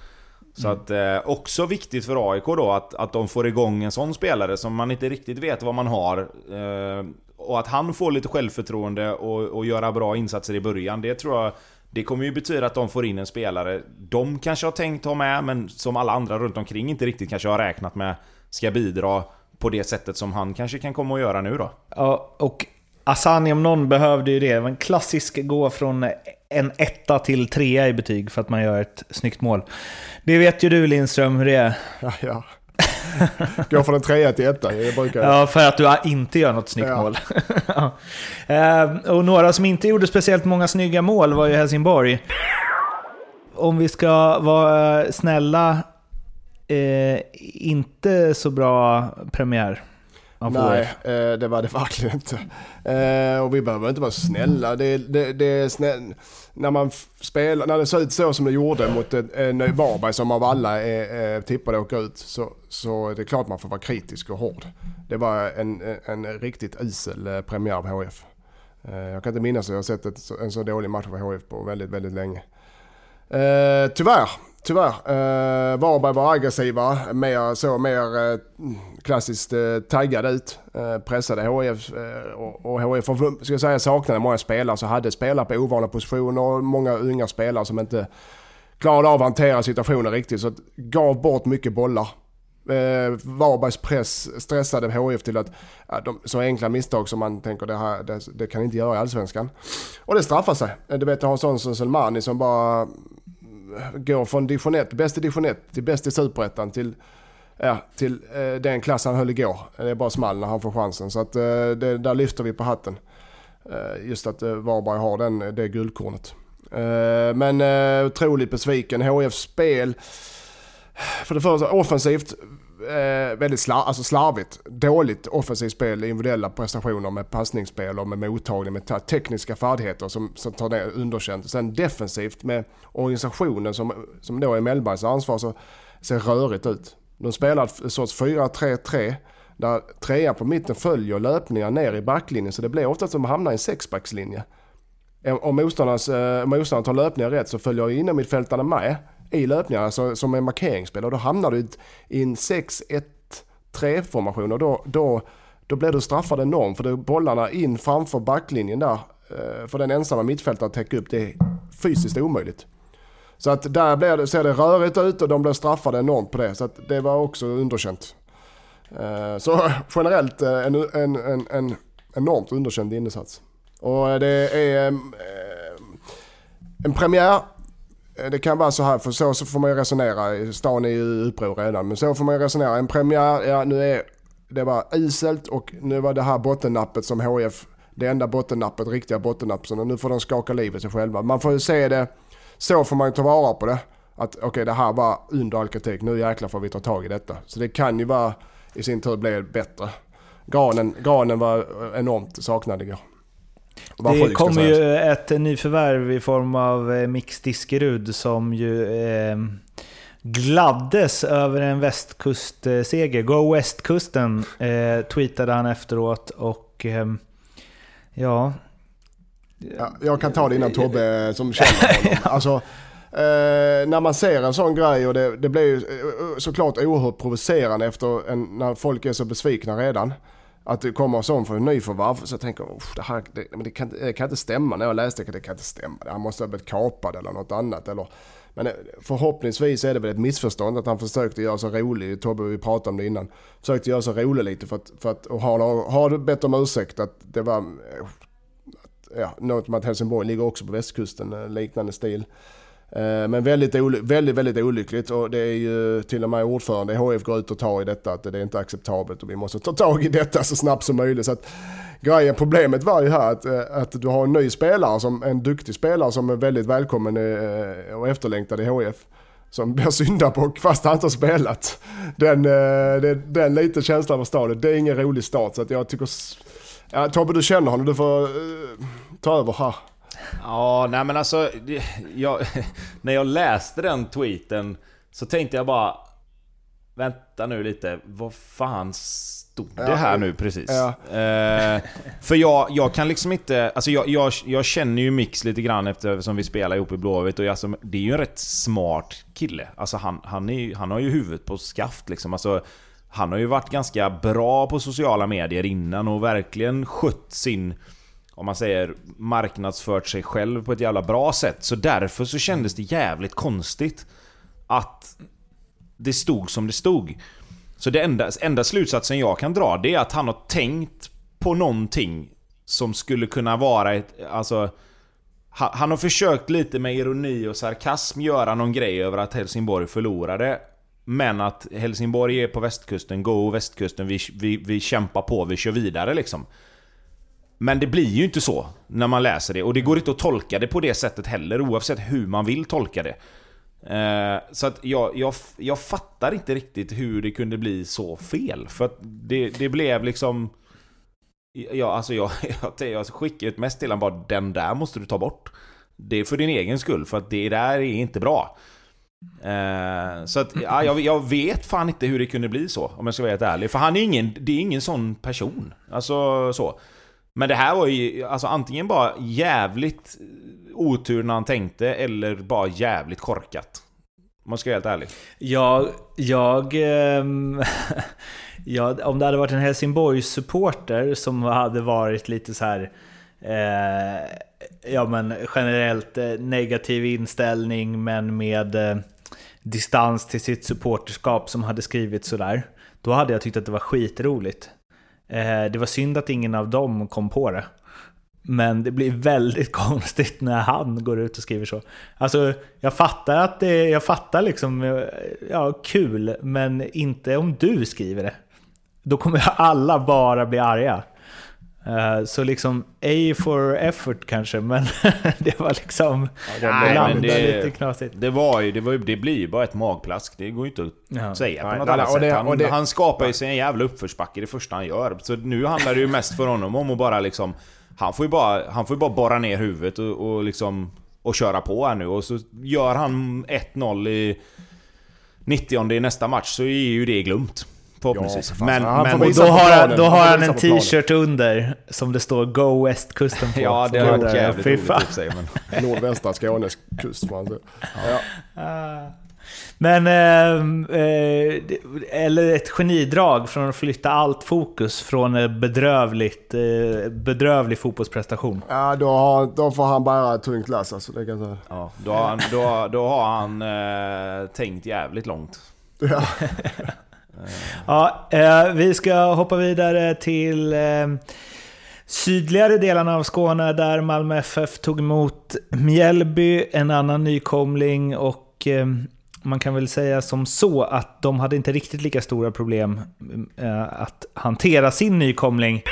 Så att, eh, också viktigt för A I K då att, att de får igång en sån spelare som man inte riktigt vet vad man har, eh, och att han får lite självförtroende och, och göra bra insatser i början. Det tror jag, det kommer ju betyda att de får in en spelare de kanske har tänkt ha med, men som alla andra runt omkring inte riktigt kanske har räknat med ska bidra på det sättet som han kanske kan komma och göra nu då. Ja, och Asani om någon behövde ju det. Det var en klassisk gå från en etta till trea i betyg för att man gör ett snyggt mål. Det vet ju du, Lindström, hur det är. Ja, ja. Gå från en trea till etta. Jag brukar... Ja, för att du inte gör något snyggt ja. mål. Ja. Och några som inte gjorde speciellt många snygga mål var ju Helsingborg. Om vi ska vara snälla, eh, inte så bra premiär. Nej, det var det verkligen inte. Och vi behöver inte vara snälla. Det, det, det är snäll. När man spelar, när det ser ut så som det gjorde mot en Varberg som av alla är, tippade och åka ut, så, så är det klart man får vara kritisk och hård. Det var en, en riktigt isel premiär av H F. Jag kan inte minnas att jag har sett ett, en så dålig match av H F på väldigt, väldigt länge. Eh, tyvärr. Tyvärr. Eh, Varberg var aggressiva. Mer, så mer eh, klassiskt eh, taggade ut. Eh, pressade H F. Eh, och, och H F för, ska jag säga, saknade många spelare. Så hade spelare på ovana positioner. Och många unga spelare som inte klarade av att hantera situationen riktigt. Så gav bort mycket bollar. Eh, Varbergs press stressade H F till att eh, de, så enkla misstag som man tänker det, här, det, det kan inte göra i Allsvenskan. Och det straffar sig. Du vet, har sån som Selmani som bara går från division ett, bästa division ett till bästa superettan till, ja, till eh, den klass han höll igår. Det är bara small när han får chansen. Så att, eh, det, där lyfter vi på hatten. Eh, just att eh, Varberg har den, det guldkornet. Eh, men eh, otroligt besviken. H F:s spel för det första offensivt eh, väldigt slar, alltså slarvigt, dåligt offensivt spel, individuella prestationer med passningsspel och med mottagning, med ta- tekniska färdigheter som, som tar ner underkänt. Sen defensivt med organisationen som, som då är Mellbergs ansvar, så ser rörigt ut. De spelar ett sorts fyra tre tre där trean på mitten följer löpningar ner i backlinjen, så det blir ofta att de hamnar i en sexbackslinje. Om motståndaren eh, tar löpningar rätt så följer inom mittfältarna med i löpningarna alltså, som är markeringsspel, och då hamnar du i en sex ett tre-formation och då, då, då blir du straffad enormt, för då bollarna in framför backlinjen där, för den ensamma mittfältaren att täcka upp, det är fysiskt omöjligt. Så att där blir det, ser det rörigt ut och de blir straffade enormt på det, så att det var också underkänt. Så generellt en, en, en, en enormt underkänd insats. Och det är en premiär. Det kan vara så här, för så, så får man ju resonera. Stan är ju uppror redan, men så får man ju resonera. En premiär, ja, nu är det var iselt och nu var det här bottennappet som H F, det enda bottennappet, riktiga bottennappsen, och nu får de skaka livet sig själva. Man får ju se det, så får man ju ta vara på det. Att okej, okay, det här var under all kritik, nu jäklar får vi ta tag i detta. Så det kan ju vara, i sin tur blir bättre. Granen, granen var enormt saknad igår. Varför det kommer ju ett nyförvärv i form av Mix Diskerud som ju eh, gladdes över en västkustseger. Go västkusten eh, tweetade han efteråt, och eh, ja. ja. Jag kan ta det innan Tobbe som känner honom. Alltså, eh, när man ser en sån grej, och det, det blir ju såklart oerhört provocerande efter en, när folk är så besvikna redan. Att det kommer sån för en nyförvärv, så jag tänker det här det, det, kan, det kan inte stämma. När jag läste det, det kan inte stämma. Han måste ha blivit kapad eller något annat. Eller, men förhoppningsvis är det väl ett missförstånd att han försökte göra så rolig. Tobbe, vi pratade om det innan. Försökte göra så rolig lite för att, för att och har, har bett om ursäkt att det var ja, något med att Helsingborg ligger också på västkusten, liknande stil. Men väldigt, väldigt, väldigt olyckligt, och det är ju till och med ordförande H F går ut och tar i detta, att det är inte acceptabelt och vi måste ta tag i detta så snabbt som möjligt. Så att, grejen, problemet var ju här att, att du har en ny spelare, som, en duktig spelare som är väldigt välkommen och efterlängtad i H F, som blir syndabock fast han inte har spelat. Den, den, den lite känslan av stadion, det är ingen rolig start. Så att jag tycker, ja, Tobbe, du känner honom, du får ta över här. Ja, nej men alltså jag, när jag läste den tweeten så tänkte jag bara, vänta nu lite, vad fan stod det här nu precis? Ja. Eh, för jag, jag kan liksom inte, alltså jag, jag, jag känner ju Mix lite grann eftersom vi spelar ihop i Blåvitt, och alltså, det är ju en rätt smart kille. Alltså han, han, är, han har ju huvudet på skaft liksom, alltså han har ju varit ganska bra på sociala medier innan och verkligen skött sin, om man säger, marknadsfört sig själv på ett jävla bra sätt. Så därför så kändes det jävligt konstigt att det stod som det stod. Så det enda, enda slutsatsen jag kan dra, det är att han har tänkt på någonting som skulle kunna vara ett, alltså, han, han har försökt lite med ironi och sarkasm göra någon grej över att Helsingborg förlorade, men att Helsingborg är på västkusten, go västkusten, vi, vi, vi kämpar på, vi kör vidare liksom. Men det blir ju inte så när man läser det. Och det går inte att tolka det på det sättet heller, oavsett hur man vill tolka det. Eh, så att jag, jag, jag fattar inte riktigt hur det kunde bli så fel. För att det, det blev liksom... Ja, alltså jag, jag, jag skickade ut mest till han bara, den där måste du ta bort. Det är för din egen skull, för att det där är inte bra. Eh, så att ja, jag, jag vet fan inte hur det kunde bli så, om jag ska vara helt ärlig. För han är ingen, det är ingen sån person. Alltså så... Men det här var ju alltså antingen bara jävligt otur när han tänkte eller bara jävligt korkat? Man ska vara helt ärlig. Jag, jag, jag, om det hade varit en Helsingborgs supporter som hade varit lite så här... Eh, ja, men generellt eh, negativ inställning, men med eh, distans till sitt supporterskap, som hade skrivit sådär, då hade jag tyckt att det var skitroligt. eh, Det var synd att ingen av dem kom på det. Men det blir väldigt konstigt när han går ut och skriver så. Alltså, jag fattar att det, jag fattar liksom, ja, kul, men inte om du skriver det. Då kommer alla bara bli arga. Så liksom A for effort kanske, men det var liksom, nej, men det, lite knasigt. Det var ju, det var ju, det blir bara ett magplask. Det går ju inte att ja. säga på något annat sätt. Han, han skapar ju sig en jävla uppförsbacke det första han gör. Så nu handlar det ju mest för honom om att bara liksom, han får ju bara han får ju bara borra ner huvudet och, och liksom och köra på här nu, och så gör han ett noll i nittio i nästa match, så är ju det glömt. Ja, men, men och då har, då har han en t-shirt under som det står Go Westkusten på. Ja, det har varit jävligt roligt, säger man. Nordvästra Skånes kust. Ja. Ja. Men eh, eh, eller ett genidrag från att flytta allt fokus från bedrövligt eh, bedrövlig fotbollsprestation. Ja, då, har, då får han bara tungt lass, alltså, det kan jag. Ja, då har han, då, då har han eh, tänkt jävligt långt. Ja. Ja, eh, vi ska hoppa vidare till eh, sydligare delarna av Skåne, där Malmö F F tog emot Mjällby, en annan nykomling, och eh, man kan väl säga som så att de hade inte riktigt lika stora problem eh, att hantera sin nykomling.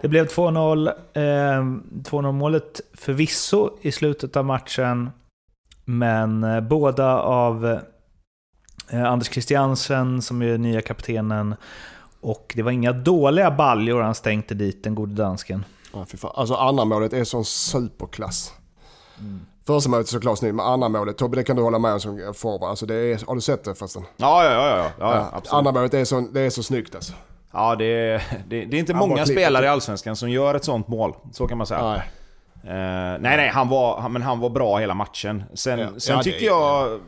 Det blev två noll, eh, två noll målet förvisso i slutet av matchen, men eh, båda av Anders Christiansen, som är nya kaptenen, och det var inga dåliga baljor han stänkte dit, den gode dansken. Ja, fy fan. Alltså, andra målet är sån superklass. Mm. Första målet är så klass nu, men andra målet, Tobbe, det kan du hålla med om som forward. Alltså, det är, har du sett det förresten? Ja, ja, ja. ja, ja, ja andra målet är så, det är så snyggt alltså. Ja, det, det, det är inte han många spelare i Allsvenskan som gör ett sånt mål, så kan man säga. Nej. Uh, nej, nej, han var, han, men han var bra hela matchen. Sen, ja, sen ja, tycker det, jag... Ja.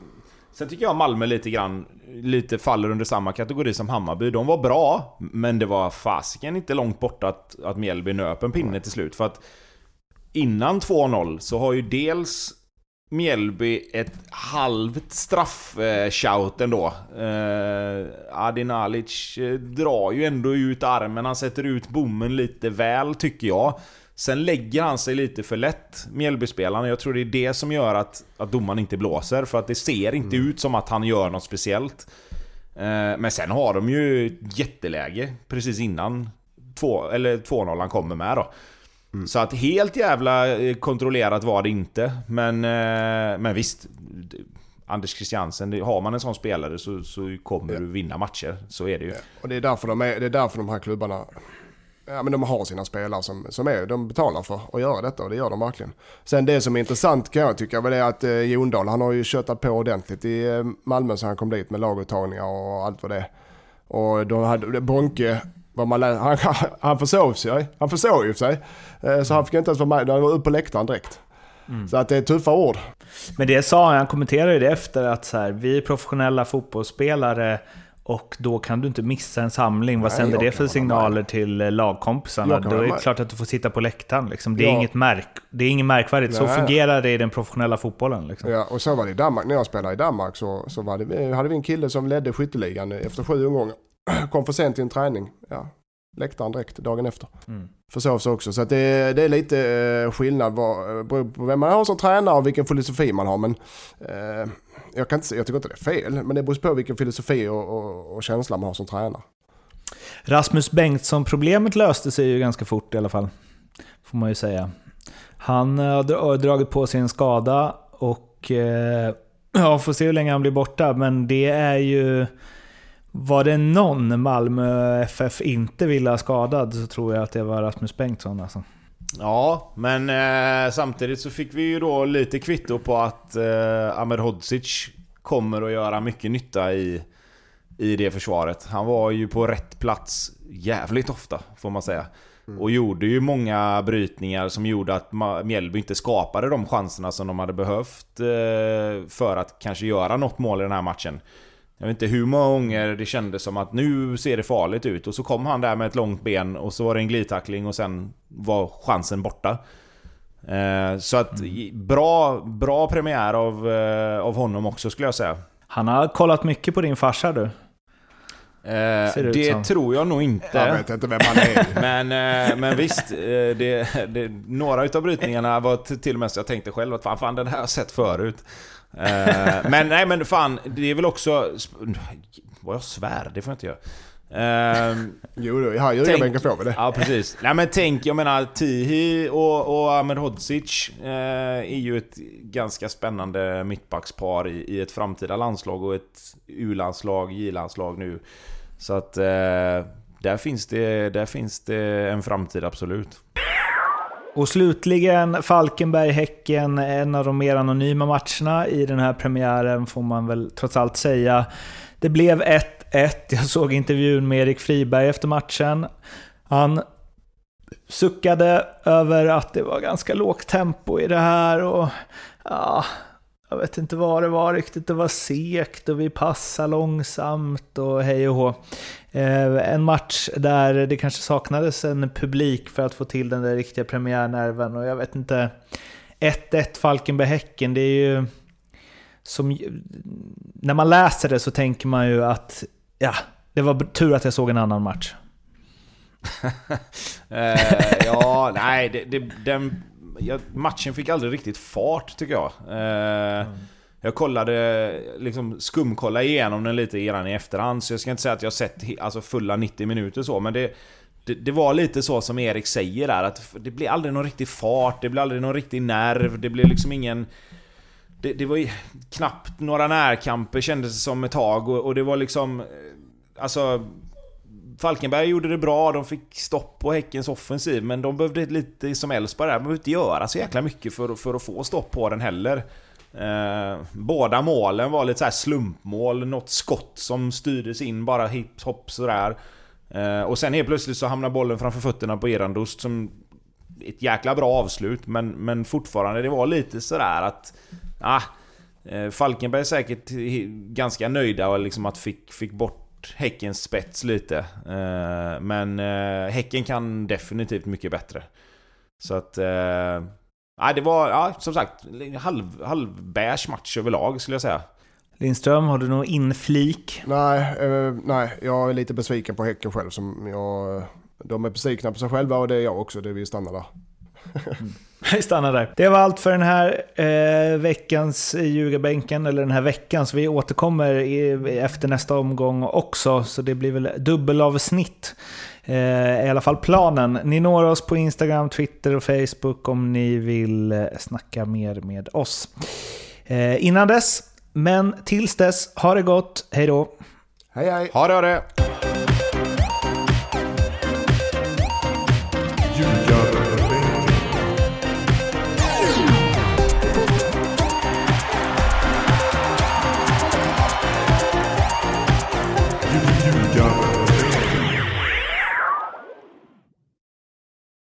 Sen tycker jag Malmö lite grann lite faller under samma kategori som Hammarby. De var bra, men det var fasiken inte långt borta att, att Mjällby nöp en pinne till slut. För att innan två noll så har ju dels Mjällby ett halvt straff-shout ändå. Eh, Adin Alic drar ju ändå ut armen. Han sätter ut bommen lite väl, tycker jag. Sen lägger han sig lite för lätt, Mjällby-spelaren. Jag tror det är det som gör att, att domaren inte blåser. För att det ser inte mm. ut som att han gör något speciellt. Eh, men sen har de ju jätteläge precis innan två, eller två noll kommer med då. Mm. Så att helt jävla kontrollerat var det inte. Men, eh, men visst, Anders Christiansen, har man en sån spelare så, så kommer ja. du vinna matcher. Så är det ju. Ja. Och det är därför de, är, det är därför de här klubbarna... Ja, men de har sina spelare som, som är, de betalar för att göra detta, och det gör de verkligen. Sen det som är intressant kan jag tycka väl är att eh, Jondal, han har ju köttat på ordentligt i eh, Malmö så han kom dit med laguttagningar och allt vad det är. Och då hade Bonke, vad man lä- han, han försov sig, han försov ju sig. Eh, så han fick inte ens vara med, han var uppe på läktaren direkt. Mm. Så att det är tuffa ord. Men det sa han, han kommenterade det efter att så här, vi är professionella fotbollsspelare, och då kan du inte missa en samling. Vad sänder det för signaler till lagkompisarna? Då är det klart att du får sitta på läktaren. Liksom. Det är ja. inget märk. Det är inget märkvärdigt. Så nej, fungerar det i den professionella fotbollen. Liksom. Ja, och så var det i Danmark. När jag spelade i Danmark så, så var det, hade vi en kille som ledde skytteligan efter sju omgångar. Kom för sent till en träning. Ja, läktaren direkt dagen efter. Mm. Försov sig också. Så att det, det är lite skillnad vad, beror på vem man har som tränare och vilken filosofi man har. Men... Eh, Jag, kan inte, jag tycker inte det är fel, men det beror på vilken filosofi och, och, och känsla man har som tränare. Rasmus Bengtsson-problemet löste sig ju ganska fort i alla fall, får man ju säga. Han har dragit på sig en skada och eh, ja, får se hur länge han blir borta. Men det är ju, var det någon Malmö F F inte ville ha skadad, så tror jag att det var Rasmus Bengtsson alltså. Ja, men eh, samtidigt så fick vi ju då lite kvitto på att eh, Ahmed Hodzic kommer att göra mycket nytta i, i det försvaret. Han var ju på rätt plats jävligt ofta, får man säga. Mm. Och gjorde ju många brytningar som gjorde att Mjällby inte skapade de chanserna som de hade behövt för att kanske göra något mål i den här matchen. Jag vet inte hur många gånger det kändes som att nu ser det farligt ut. Och så kom han där med ett långt ben och så var det en glidtackling och sen var chansen borta. Så att bra, bra premiär av, av honom också, skulle jag säga. Han har kollat mycket på din farsa, du. Eh, det, det tror jag nog inte. Jag vet inte vem han är. men, eh, men visst, eh, det, det, några utav brytningarna var t- till och med så jag tänkte själv att fan, fan den här har jag sett förut. Eh, men nej, men fan, det är väl också vad jag svär, det får jag inte göra. Eh, jo, då, jag har ju Jugabänken från det. Ja, precis. Nej, men tänk, jag menar Tihi och, och Ahmed Hodzic eh, är ju ett ganska spännande mittbackspar i, i ett framtida landslag och ett U-landslag, J-landslag nu. Så att eh, där, finns det, där finns det en framtid, absolut. Och slutligen Falkenberg-Häcken, en av de mer anonyma matcherna i den här premiären får man väl trots allt säga. Det blev ett ett. Jag såg intervjun med Erik Friberg efter matchen. Han suckade över att det var ganska lågt tempo i det här och ja, jag vet inte vad det var riktigt. Det var segt och vi passade långsamt och hej och hå. En match där det kanske saknades en publik för att få till den där riktiga premiärnerven och jag vet inte. ett ett Falkenberg-Häcken, det är ju som, när man läser det så tänker man ju att ja, det var tur att jag såg en annan match. eh, ja, nej, det, det, den ja, matchen fick aldrig riktigt fart, tycker jag. Eh, mm. Jag kollade, liksom skumkolla igenom den lite grann i efterhand, så jag ska inte säga att jag sett alltså fulla nittio minuter så, men det, det, det var lite så som Erik säger där, att det blev aldrig någon riktig fart, det blev aldrig någon riktig nerv, det blev liksom ingen. Det, det var ju knappt några närkamper, kändes det som ett tag, och, och det var liksom, alltså Falkenberg gjorde det bra, de fick stopp på Häckens offensiv, men de behövde lite som Elfsborg där, de behövde inte göra så jäkla mycket för, för att få stopp på den heller. Eh, båda målen var lite så här slumpmål, något skott som styrdes in bara hipp hopp sådär. Eh, och sen helt plötsligt så hamnar bollen framför fötterna på Erandost som ett jäkla bra avslut, men, men fortfarande det var lite sådär att ah, Falkenberg är säkert ganska nöjda och liksom att fick, fick bort Häckens spets lite, men Häcken kan definitivt mycket bättre. Så att ah, det var ah, som sagt halv, halvbärs match överlag, skulle jag säga. Lindström, har du någon inflik? Nej, eh, nej, jag är lite besviken på Häcken själv, som jag, de är besvikna på sig själva och det är jag också, det vi stannar där. Mm. Vi stannar där. Det var allt för den här eh, veckans Jugabänken, eller den här veckan, så vi återkommer i, efter nästa omgång också, så det blir väl dubbelavsnitt, eh, i alla fall planen. Ni når oss på Instagram, Twitter och Facebook om ni vill eh, snacka mer med oss. Eh, innan dess, men tills dess, ha det gott, hej då. Hej hej. Ha det, ha det.